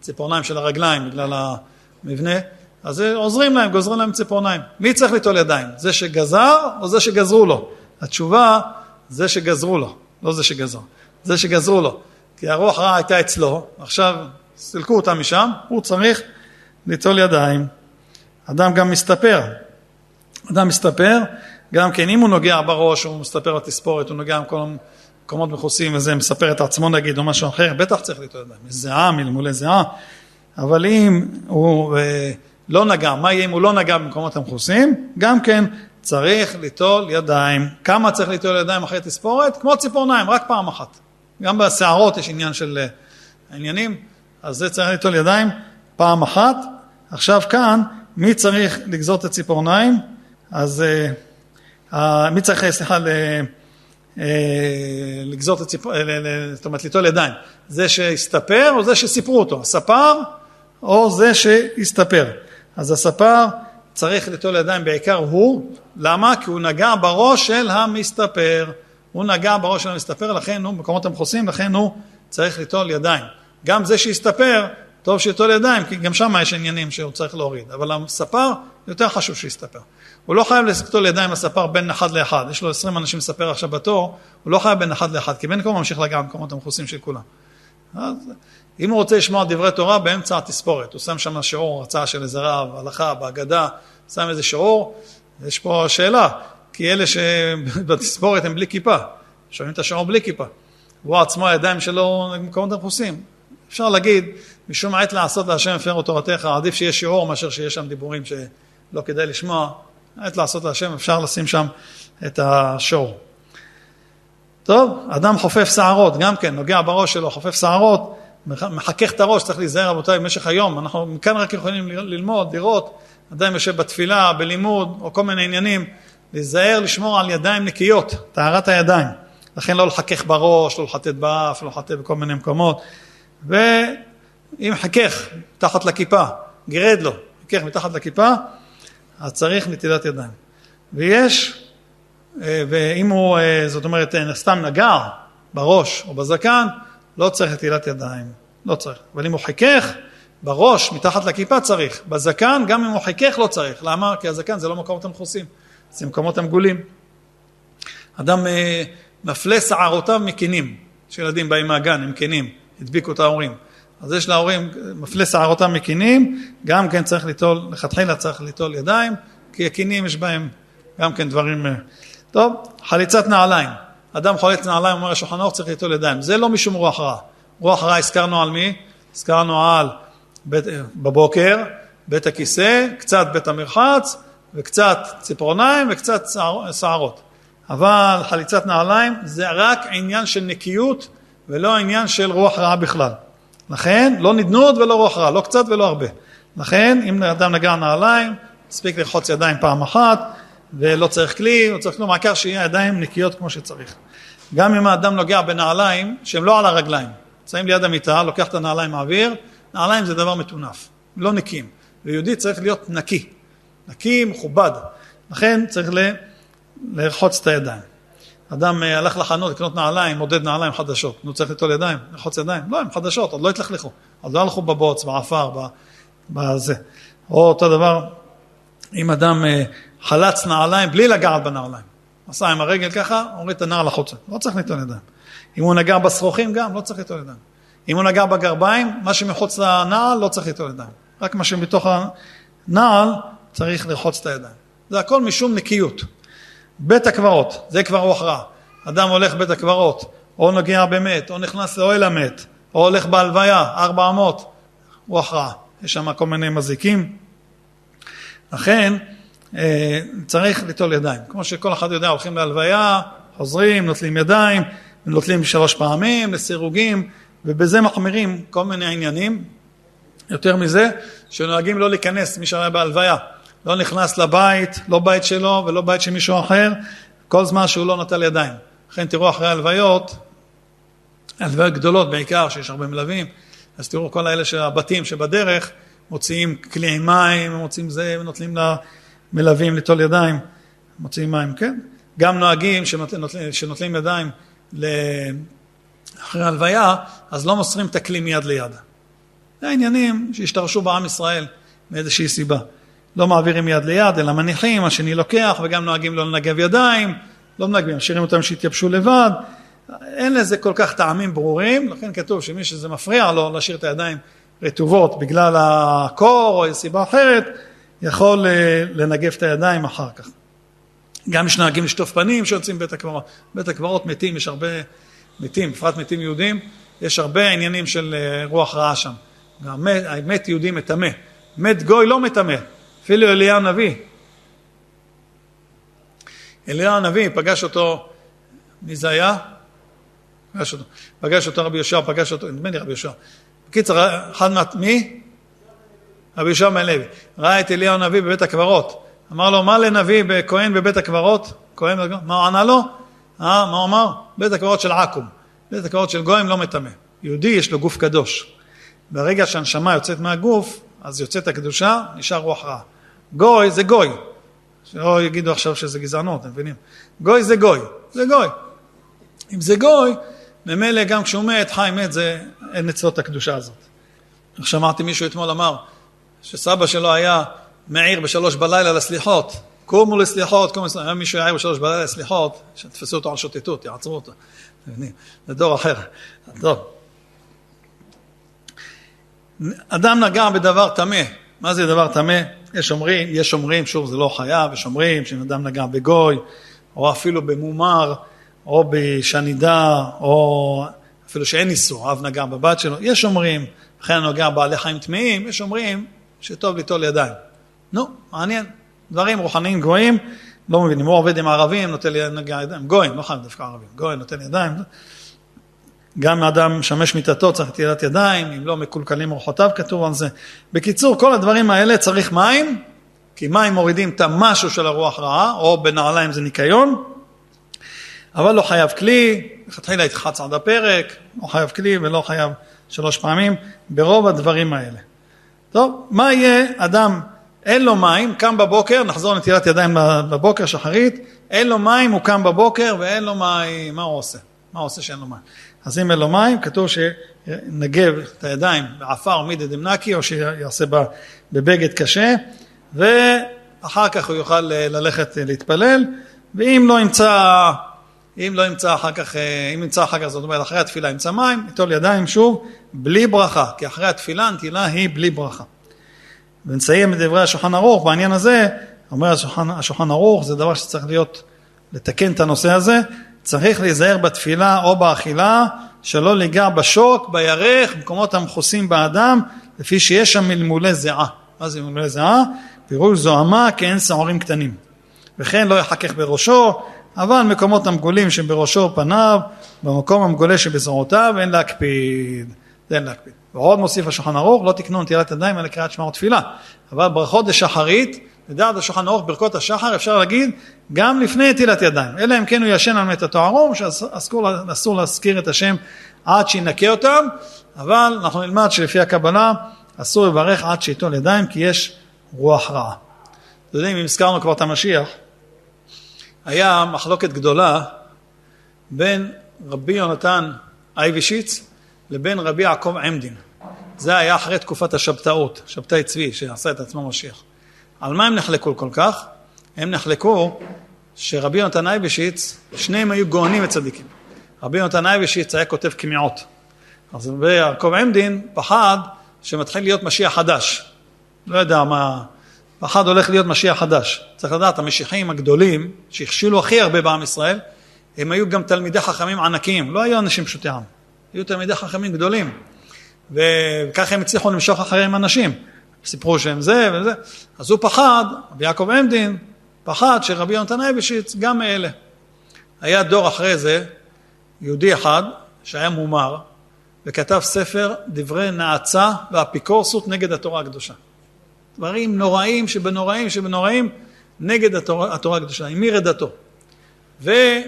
לציפורניים של הרגליים בגלל המבנה, אז עוזרים להם, גוזרים להם ציפורניים. מי צריך ליטול ידיים? זה שגזר או זה שגזרו לו? התשובה, זה שגזרו לו, לא זה שגזר, זה שגזרו לו. כי הרוח רעה הייתה אצלו, עכשיו סלקו אותה משם, הוא צריך ליטול ידיים. אדם גם מסתפר, גם כן אם הוא נוגע בראש, הוא מסתפר בתספורת, הוא נוגע עם כל מקומות מחוסים, וזה מספר את עצמו נגיד, או משהו אחר, בטח צריך ליטול ידיים, זהה, מלמולי זהה. אבל אם הוא לא נגע, מה יהיה אם הוא לא נגע במקומות המחוסים? גם כן צריך ליטול ידיים. כמה צריך ליטול ידיים אחרי תספורת? כמו ציפורניים, רק פעם אחת. גם בשערות יש עניין של העניינים, אז זה צריך ליטול ידיים פעם אחת. עכשיו כאן, מי צריך לגזות את ציפורניים? אז מי צריך, סליחה, לגזות את ציפורניים, זאת אומרת, ליטול ידיים. זה שהסתפר או זה שסיפרו אותו? הספר או זה שהסתפר? אז הספר צריך ליטול ידיים בעיקר הוא, למה? כי הוא נגע בראש של המסתפר, לכן הוא במקומות המחוסים, לכן הוא צריך ליטול ידיים. גם זה שהסתפר, טוב שיטול ידיים, כי גם שם יש עניינים שהוא צריך להוריד, אבל הספר יותר חשוב שיסתפר. הוא לא חייב ליטול ידיים לספר בין 1-1, יש לו 20 אנשים לספר עכשיו בתור, הוא לא חייב בין 1-1, כי בין כל ממשיך לגע במקומות המחוסים של כולם. אז אם הוא רוצה לשמוע דברי תורה, באמצע התספורת, הוא שם שם שיעור, הרצאה של איזה רב, הלכה, בהגדה, שם איזה שיעור, יש פה שאלה, כי אלה שבתספורת הם בלי כיפה, שומעים את השיעור בלי כיפה, הוא עצמו הידיים שלו במקומות המחוסים. אפשר להגיד, משום עת לעשות להשם הפרו תורתך, עדיף שיש שיעור מאשר שיש שם דיבורים שלא כדאי לשמוע, עת לעשות להשם, אפשר לשים שם את השיעור. טוב, אדם חופף שערות, גם כן, נוגע בראש שלו, חופף שערות, מחכך את הראש, צריך להיזהר רבותיי במשך היום, אנחנו כאן רק יכולים ללמוד, לראות, אדם יושב בתפילה, בלימוד, או כל מיני עניינים, להיזהר, לשמור על ידיים נקיות, טהרת הידיים, לכן לא לחכך בראש, לא לחטט באף, לא לחטט בכל מיני מקומות, ואם חכך תחת לכיפה, גרד לו, חכך מתחת לכיפה, אז צריך נטילת ידיים, ויש, ואם הוא, זאת אומרת, סתם נגע בראש או בזקן, לא צריך נטילת ידיים, לא צריך. אבל אם הוא חיכך, בראש, מתחת לכיפה צריך. בזקן, גם אם הוא חיכך, לא צריך. למה? כי הזקן זה לא מקומות המחוסים, זה מקומות המגולים. אדם מפלה שערותיו מכינים, שילדים באים מהגן, הם כינים, הדביקו את ההורים. אז יש להורים, מפלה שערותיו מכינים, גם כן צריך ליטול, לכתחילה צריך ליטול ידיים, כי הכינים יש בהם גם כן דברים. טוב, חליצת נעליים. אדם חולץ נעליים, אומר השולחן ערוך, צריך ליטול ידיים. זה לא משום רוח רע. רוח רע הזכרנו על מי? הזכרנו על בבוקר, בית הכיסא, קצת בית המרחץ, וקצת ציפורניים, וקצת שערות. אבל חליצת נעליים זה רק עניין של נקיות, ולא עניין של רוח רע בכלל. לכן, לא נדנות ולא רוח רע, לא קצת ולא הרבה. לכן, אם אדם נגע נעליים, מספיק לרחוץ ידיים פעם אחת, ולא צריך כלי, לא צריך כלום, העיקר שיהיה ידיים נקיות כמו שצריך. גם אם האדם נוגע בנעליים, שהם לא על הרגליים, צעים ליד המיטה, לוקח את הנעליים מהאוויר, נעליים זה דבר מטונף, לא נקיים. ויהודי צריך להיות נקי, נקי, מכובד. לכן צריך לרחוץ את הידיים. אדם הלך לחנות, לקנות נעליים, מודד נעליים חדשות. נו, צריך ליטול ידיים, לרחוץ ידיים. לא, הם חדשות, עוד לא התלכלכו. עוד לא הלכו בבוץ, בעפר, בזה. או אותו דבר, אם אדם חלץ נעליים בלי לגעת בנעליים. עשה עם הרגל ככה, הוריד את הנעל החוצה. לא צריך ליטול ידיים. אם הוא נגע בשרוכים גם, לא צריך ליטול ידיים. אם הוא נגע בגרביים, מה שמחוץ לנעל, לא צריך ליטול ידיים. רק מה שמתוך הנעל, צריך לרחוץ את הידיים. זה הכל משום נקיות. בית הקברות, זה כבר רוח רע. אדם הולך בית הקברות, או נוגע במת, או נכנס לאוהל המת, או הולך בהלוויה, 400, רוח רע. יש שם כל מיני מזיקים. לכן, צריך ליטול ידיים. כמו שכל אחד יודע, הולכים להלוויה, חוזרים, נוטלים ידיים, נוטלים 3 פעמים, לסירוגים, ובזה מחמירים כל מיני עניינים, יותר מזה, שנוהגים לא להיכנס, מי שהיה בהלוויה, לא נכנס לבית, לא בית שלו ולא בית של מישהו אחר, כל זמן שהוא לא נטל ידיים. לכן תראו אחרי הלוויות, הלוויות גדולות בעיקר, שיש הרבה מלווים, אז תראו כל האלה שהבתים שבדרך, מוציאים כלי מים, מוציאים זה, נוטלים למלווים לטול ידיים, מוציאים מים, כן? גם נוהגים שנוטלים ידיים אחרי הלוויה, אז לא מוסרים את הכלי מיד ליד. זה העניינים שהשתרשו בעם ישראל מאיזושהי סיבה. לא מעבירים יד ליד, אלא מניחים, השני לוקח, וגם נוהגים לא לנגב ידיים, לא מנגבים, משאירים אותם שהתייבשו לבד. אין לזה כל כך טעמים ברורים, לכן כתוב שמי שזה מפריע לו להשאיר את הידיים רטובות בגלל הקור או סיבה אחרת, יכול לנגב את הידיים אחר כך. גם יש נוהגים לשטוף פנים שיוצאים בית הקברות. בית הקברות מתים, יש הרבה מתים, בפרט מתים יהודים, יש הרבה עניינים של רוח רעה שם. מת יהודי מטמא, מת גוי לא מטמא, אפילו אליהו הנביא. אליהו הנביא פגש אותו, מי זה היה? פגש אותו רבי יהושע, נדמה לי רבי יהושע. בקיצר, אחד מי? רבי יהושע בן לוי. ראה את אליהו הנביא בבית הקברות. אמר לו, מה לנביא בכהן בבית הקברות? כהן, מה הוא ענה לו? מה הוא אמר? בית הקברות של עקום. בית הקברות של גויים לא מטמא. יהודי יש לו גוף קדוש. ברגע שהנשמה יוצאת מהגוף, אז יוצאת הקדושה, נשאר רוח רע. גוי זה גוי. שלא יגידו עכשיו שזה גזענות, אתם מבינים? גוי זה גוי. זה גוי. אם זה גוי, ממילא גם כשהוא מת, חי מת, זה אין אצלות הקדושה הזאת. איך שמעתי מישהו אתמול אמר, שסבא שלו היה מעיר בשלוש בלילה לסליחות, קומו לסליחות, היה מישהו יעיר בשלוש בלילה לסליחות, שתפסו אותו על שוטטות, יעצרו אותו. זה דור אחר. דור. אדם נגע בדבר תמה. מה זה דבר תמה? יש אומרים, שוב זה לא חייב, יש אומרים שאדם נגע בגוי, או אפילו במומר, או בשנידה, או אפילו שאין ניסו, אב נגע בבת שלו. יש אומרים, אחרי נוגע בעלי חיים תמיים, יש אומרים שטוב ליטול ידיים. נו, מעניין. דברים רוחניים גויים, לא מבינים. הוא עובד עם ערבים, נוטל נגע ידיים. גויים, לא חייב דווקא ערבים. גויים, נוטל ידיים. גם האדם שמש מיטתו, צריך תילת ידיים, אם לא מקולקלים רוחותיו, כתוב על זה. בקיצור, כל הדברים האלה צריך מים, כי מים מורידים את המשהו של הרוח רעה, או בנעליים זה ניקיון, אבל לא חייב כלי, תתחיל להתחץ עד הפרק, לא חייב כלי ולא חייב 3 פעמים, ברוב הדברים האלה. טוב, מה יהיה אדם, אין לו מים, קם בבוקר, נחזור לתילת ידיים בבוקר שחרית, אין לו מים, הוא קם בבוקר ואין לו מים, מה הוא עושה? מה הוא עושה שאין לו מים? אז אם אין לו מים, כתוב שנגב את הידיים בעפר מידי דמנקי, או שיעשה בבגד קשה, ואחר כך הוא יוכל ללכת להתפלל, ואם לא ימצא, אם ימצא אחר כך, זאת אומרת, אחרי התפילה ימצא מים, יטול ידיים שוב, בלי ברכה, כי אחרי התפילה, הנטילה היא בלי ברכה. ונסיים את דברי השולחן ערוך, בעניין הזה, אומר השולחן ערוך, זה דבר שצריך להיות, לתקן את הנושא הזה, צריך להיזהר בתפילה או באכילה, שלא ליגע בשוק, בירך, במקומות המחוסים באדם, לפי שיש שם מלמולי זיעה. מה זה מלמולי זיעה? פירוש זוהמה, כי אין שעורים קטנים. וכן לא יחכך בראשו, אבל מקומות המגולים שבראשו פניו, במקום המגולה שבזרועותיו, אין להקפיד. ועוד מוסיף השולחן ערוך, לא תקנו נטילת ידיים, אלא קריאת שמע ותפילה. אבל ברכות דשחרית, לדעת השולחן ערוך ברכות השחר, אפשר להגיד, גם לפני נטילת ידיים. אלא אם כן הוא ישן על מיטתו ערום, שאסור להזכיר את השם עד שינקה אותם, אבל אנחנו נלמד שלפי הקבלה, אסור לברך עד שיטול ידיים, כי יש רוח רעה. אתם יודעים, אם הזכרנו כבר את המשיח, היה מחלוקת גדולה בין רבי יונתן אייבשיץ לבין רבי יעקב עמדין. זה היה אחרי תקופת השבתאות, שבתאי צבי שעשה את עצמו משיח. על מה הם נחלקו כל כך? הם נחלקו שרבי יונתן אייבשיץ, שניהם היו גאונים וצדיקים. רבי יונתן אייבשיץ היה כותב כמיעות. אז רבי יעקב עמדין פחד שמתחיל להיות משיח חדש. לא יודע מה... ואחד הולך להיות משיח חדש. צריך לדעת, המשיחים הגדולים, שהכשילו הכי הרבה בעם ישראל, הם היו גם תלמידי חכמים ענקיים, לא היו אנשים פשוטי עם. היו תלמידי חכמים גדולים. וככה הם הצליחו למשוך אחריהם אנשים. סיפרו שהם זה וזה. אז הוא פחד, רבי יעקב עמדין, פחד שרבי יונתן אייבשיץ, גם מאלה. היה דור אחרי זה, יהודי אחד, שהיה מומר, וכתב ספר דברי נעצה ואפיקורסות נגד התורה הקדושה. דברים נוראים שבנוראים שבנוראים נגד התורה הקדושה, עם מי רדתו. והיו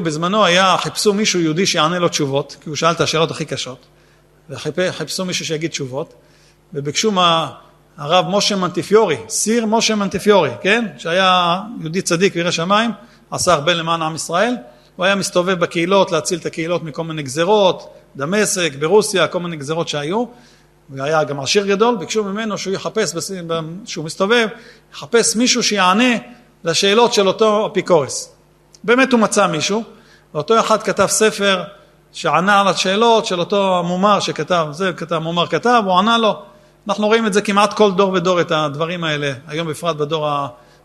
בזמנו חיפשו מישהו יהודי שיענה לו תשובות, כי הוא שאל את השאלות הכי קשות, וחיפשו מישהו שיגיד תשובות, וביקשו הרב משה מנטיפיורי, סיר משה מנטיפיורי, כן? שהיה יהודי צדיק וירא שמיים, עשה הרבה למען עם ישראל, הוא היה מסתובב בקהילות, להציל את הקהילות מכל מיני גזרות, דמשק, ברוסיה, כל מיני גזרות שהיו, והיה גם עשיר גדול, ביקשו ממנו שהוא יחפש, שהוא מסתובב, יחפש מישהו שיענה לשאלות של אותו אפיקורס. באמת הוא מצא מישהו, ואותו אחד כתב ספר שענה על השאלות של אותו מומר שכתב, מומר כתב, הוא ענה לו. אנחנו רואים את זה כמעט כל דור ודור, את הדברים האלה, היום בפרט בדור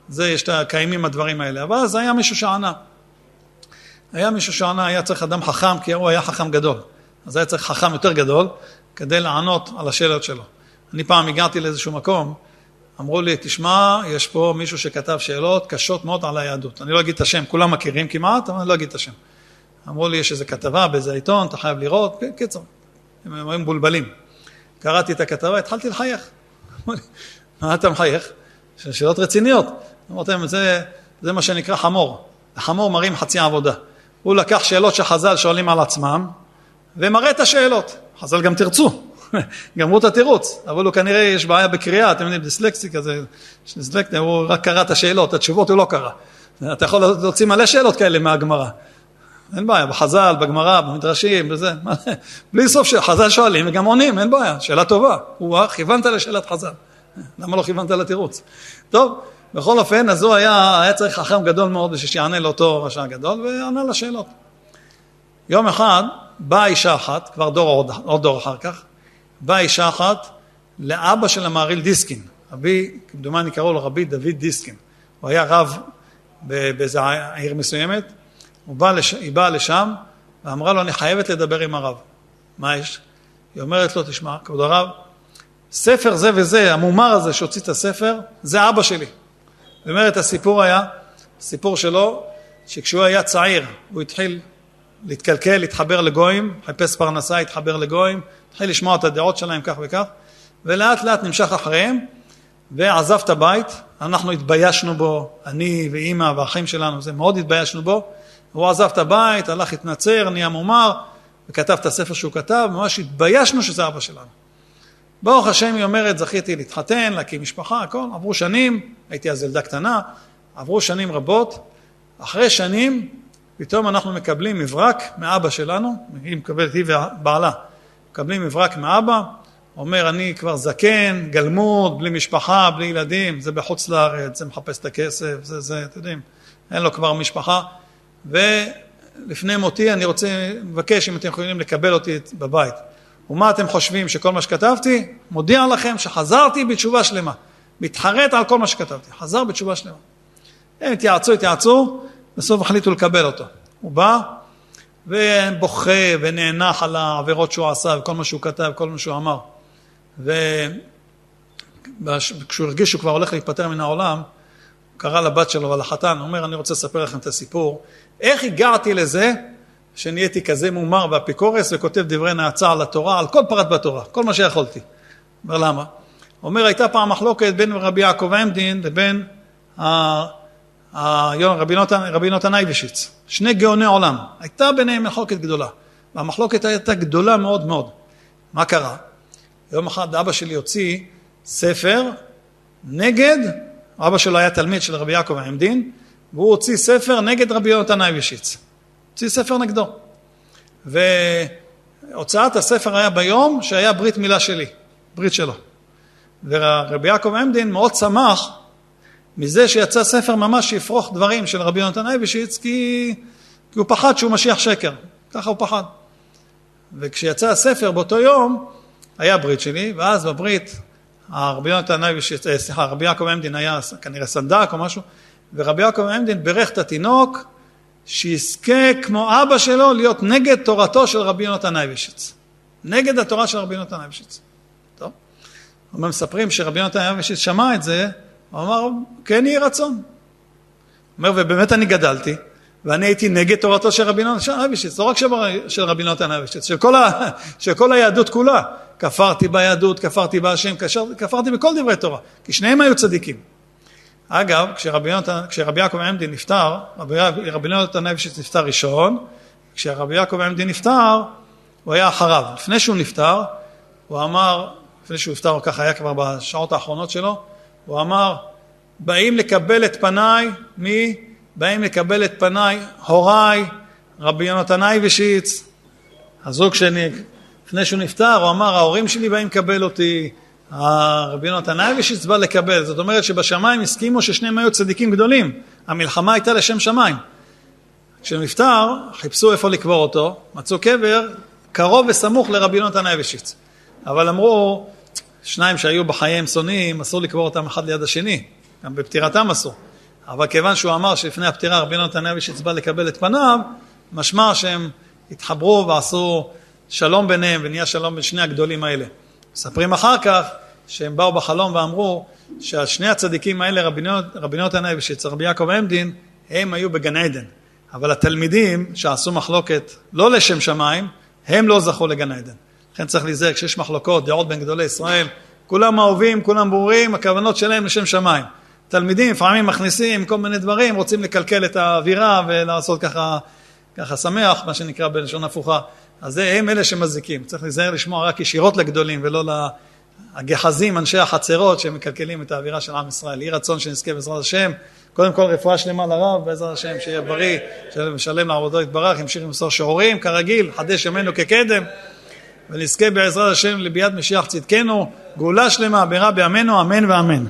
הזה יש את הקיימים הדברים האלה, אבל אז היה מישהו שענה. היה צריך אדם חכם, כי הוא היה חכם גדול. אז היה צריך חכם יותר גדול, כדי לענות על השאלות שלו. אני פעם הגעתי לאיזשהו מקום, אמרו לי, תשמע, יש פה מישהו שכתב שאלות קשות מאוד על היהדות. אני לא אגיד את השם, כולם מכירים כמעט, אבל אני לא אגיד את השם. אמרו לי, יש איזו כתבה באיזה עיתון, אתה חייב לראות, קיצור. הם היו בולבלים. קראתי את הכתבה, התחלתי לחייך. מה אתה מחייך? שאלות רציניות. אמרתם, זה מה שנקרא חמור. החמור מרים חצי עבודה. הוא לקח שאלות שחז"ל שואלים על עצמם, ומראה את השאלות. חז"ל גם תרצו, גמרו את התירוץ, אבל הוא כנראה יש בעיה בקריאה, אתם יודעים, דיסלקסי כזה, הוא רק קרא את השאלות, את התשובות הוא לא קרא. אתה יכול להוציא מלא שאלות כאלה מהגמרא. אין בעיה, בחז"ל, בגמרא, במדרשים, בזה. בלי סוף שחז"ל שואלים וגם עונים, אין בעיה, שאלה טובה. הוא כיוונת לשאלת חז"ל. למה לא כיוונת לתירוץ? טוב, בכל אופן, אז הוא היה צריך חכם גדול מאוד שיענה לאותו רשע גדול, וענה לשאלות. יום אחד, באה אישה אחת, כבר עוד דור אחר כך, באה אישה אחת לאבא של המעריל דיסקין. אבי, כמדומני קראו לו רבי דוד דיסקין. הוא היה רב באיזו עיר מסוימת, היא באה לשם ואמרה לו, אני חייבת לדבר עם הרב. מה יש? היא אומרת לו, תשמע, כבוד הרב, ספר זה וזה, המומר הזה שהוציא את הספר, זה אבא שלי. זאת אומרת, הסיפור היה, הסיפור שלו, שכשהוא היה צעיר, הוא התחיל להתקלקל, התחבר לגויים, חיפש פרנסה, התחבר לגויים, התחיל לשמוע את הדעות שלהם כך וכך, ולאט לאט נמשך אחריהם, ועזב את הבית, אנחנו התביישנו בו, אני ואמא והאחים שלנו, זה מאוד התביישנו בו, הוא עזב את הבית, הלך התנצר, נהיה מומר, וכתב את הספר שהוא כתב, ממש התביישנו שזה אבא שלנו. ברוך השם, היא אומרת, זכיתי להתחתן, להקים משפחה, הכל, עברו שנים, הייתי אז ילדה קטנה, עברו שנים רבות, אחרי שנים, פתאום אנחנו מקבלים מברק מאבא שלנו, היא מקבלת, היא ובעלה, מקבלים מברק מאבא, אומר, אני כבר זקן, גלמוד, בלי משפחה, בלי ילדים, זה בחוץ לארץ, זה מחפש את הכסף, זה, אתם יודעים, אין לו כבר משפחה, ולפני מותי אני רוצה, מבקש אם אתם יכולים לקבל אותי בבית. ומה אתם חושבים שכל מה שכתבתי? מודיע לכם שחזרתי בתשובה שלמה. מתחרט על כל מה שכתבתי. חזר בתשובה שלמה. הם התייעצו, בסוף החליטו לקבל אותו. הוא בא ובוכה ונאנח על העבירות שהוא עשה וכל מה שהוא כתב, כל מה שהוא אמר. וכשהוא הרגיש שהוא כבר הולך להיפטר מן העולם, קרא לבת שלו ולחתן, הוא אומר, אני רוצה לספר לכם את הסיפור. איך הגעתי לזה שנהייתי כזה מומר ואפיקורס וכותב דברי נעצה על התורה, על כל פרט בתורה, כל מה שיכולתי. אומר, למה? הוא אומר, הייתה פעם מחלוקת בין רבי יעקב עמדין לבין רבי נותן אייבשיץ. שני גאוני עולם. הייתה ביניהם מחלוקת גדולה. והמחלוקת הייתה גדולה מאוד מאוד. מה קרה? יום אחד אבא שלי הוציא ספר נגד... אבא שלו היה תלמיד של רבי יעקב העמדין, והוא הוציא ספר נגד רבי יונתן אייבשיץ. הוציא ספר נגדו. והוצאת הספר היה ביום שהיה ברית מילה שלי, ברית שלו. ורבי יעקב העמדין מאוד שמח מזה שיצא ספר ממש שיפרוך דברים של רבי יונתן אייבשיץ, כי הוא פחד שהוא משיח שקר. ככה הוא פחד. וכשיצא הספר באותו יום, היה ברית שלי, ואז בברית... רבי יעקב עמדין היה כנראה סנדק או משהו, ורבי יעקב עמדין ברך את התינוק שיזכה כמו אבא שלו להיות נגד תורתו של רבי יונתן אייבשיץ, נגד התורה של רבי יונתן אייבשיץ. טוב, הם מספרים שרבי יונתן אייבשיץ שמע את זה, הוא אמר, כן יהי רצון. הוא אומר, ובאמת אני גדלתי, ואני הייתי נגד תורתו של רבי נתן אייבשיץ, לא רק של רבי נתן אייבשיץ, של כל היהדות כולה. כפרתי ביהדות, כפרתי בהשם, כפרתי בכל דברי תורה, כי שניהם היו צדיקים. אגב, כשרבי יעקב עמדין נפטר, רבי נתן אייבשיץ נפטר ראשון, כשרבי יעקב עמדין נפטר, הוא היה אחריו. לפני שהוא נפטר, הוא אמר, לפני שהוא נפטר, הוא כך היה כבר בשעות האחרונות שלו, הוא אמר, באים לקבל את פניי, באים לקבל את פניי, הוריי, רבי יונתן אייבשיץ, הזוג שני, לפני שהוא נפטר, הוא אמר, ההורים שלי באים לקבל אותי, רבי יונתן אייבשיץ בא לקבל, זאת אומרת שבשמיים הסכימו ששניהם היו צדיקים גדולים, המלחמה הייתה לשם שמיים. כשהוא נפטר, חיפשו איפה לקבור אותו, מצאו קבר, קרוב וסמוך לרבי יונתן אייבשיץ, אבל אמרו, שניים שהיו בחיים סונים, אסור לקבור אותם אחד ליד השני, גם בפטירתם אסור. אבל כיוון שהוא אמר שלפני הפטירה רבי נתן אייבשיץ בא לקבל את פניו, משמע שהם התחברו ועשו שלום ביניהם, ונהיה שלום בין שני הגדולים האלה. מספרים אחר כך שהם באו בחלום ואמרו שהשני הצדיקים האלה, רבי נתן אייבשיץ, רבי יעקב עמדין, הם היו בגן עדן. אבל התלמידים שעשו מחלוקת לא לשם שמיים, הם לא זכו לגן עדן. לכן צריך להיזהר, כשיש מחלוקות, דעות בין גדולי ישראל, כולם אהובים, כולם ברורים, הכוונות שלהם לשם שמיים. תלמידים לפעמים מכניסים כל מיני דברים, רוצים לקלקל את האווירה ולעשות ככה שמח, מה שנקרא בלשון הפוכה. אז הם אלה שמזיקים. צריך להיזהר לשמוע רק ישירות לגדולים ולא לגחזים, אנשי החצרות שמקלקלים את האווירה של עם ישראל. יהי רצון שנזכה בעזרת השם. קודם כל רפואה שלמה לרב, בעזרת השם שיהיה בריא, שלם לעבודו יתברך, ימשיך למסור שיעורים, כרגיל, חדש ימינו כקדם. ונזכה בעזרת השם לביאת משיח צדקנו, גאולה שלמה, בירה בימינו, אמן ואמן.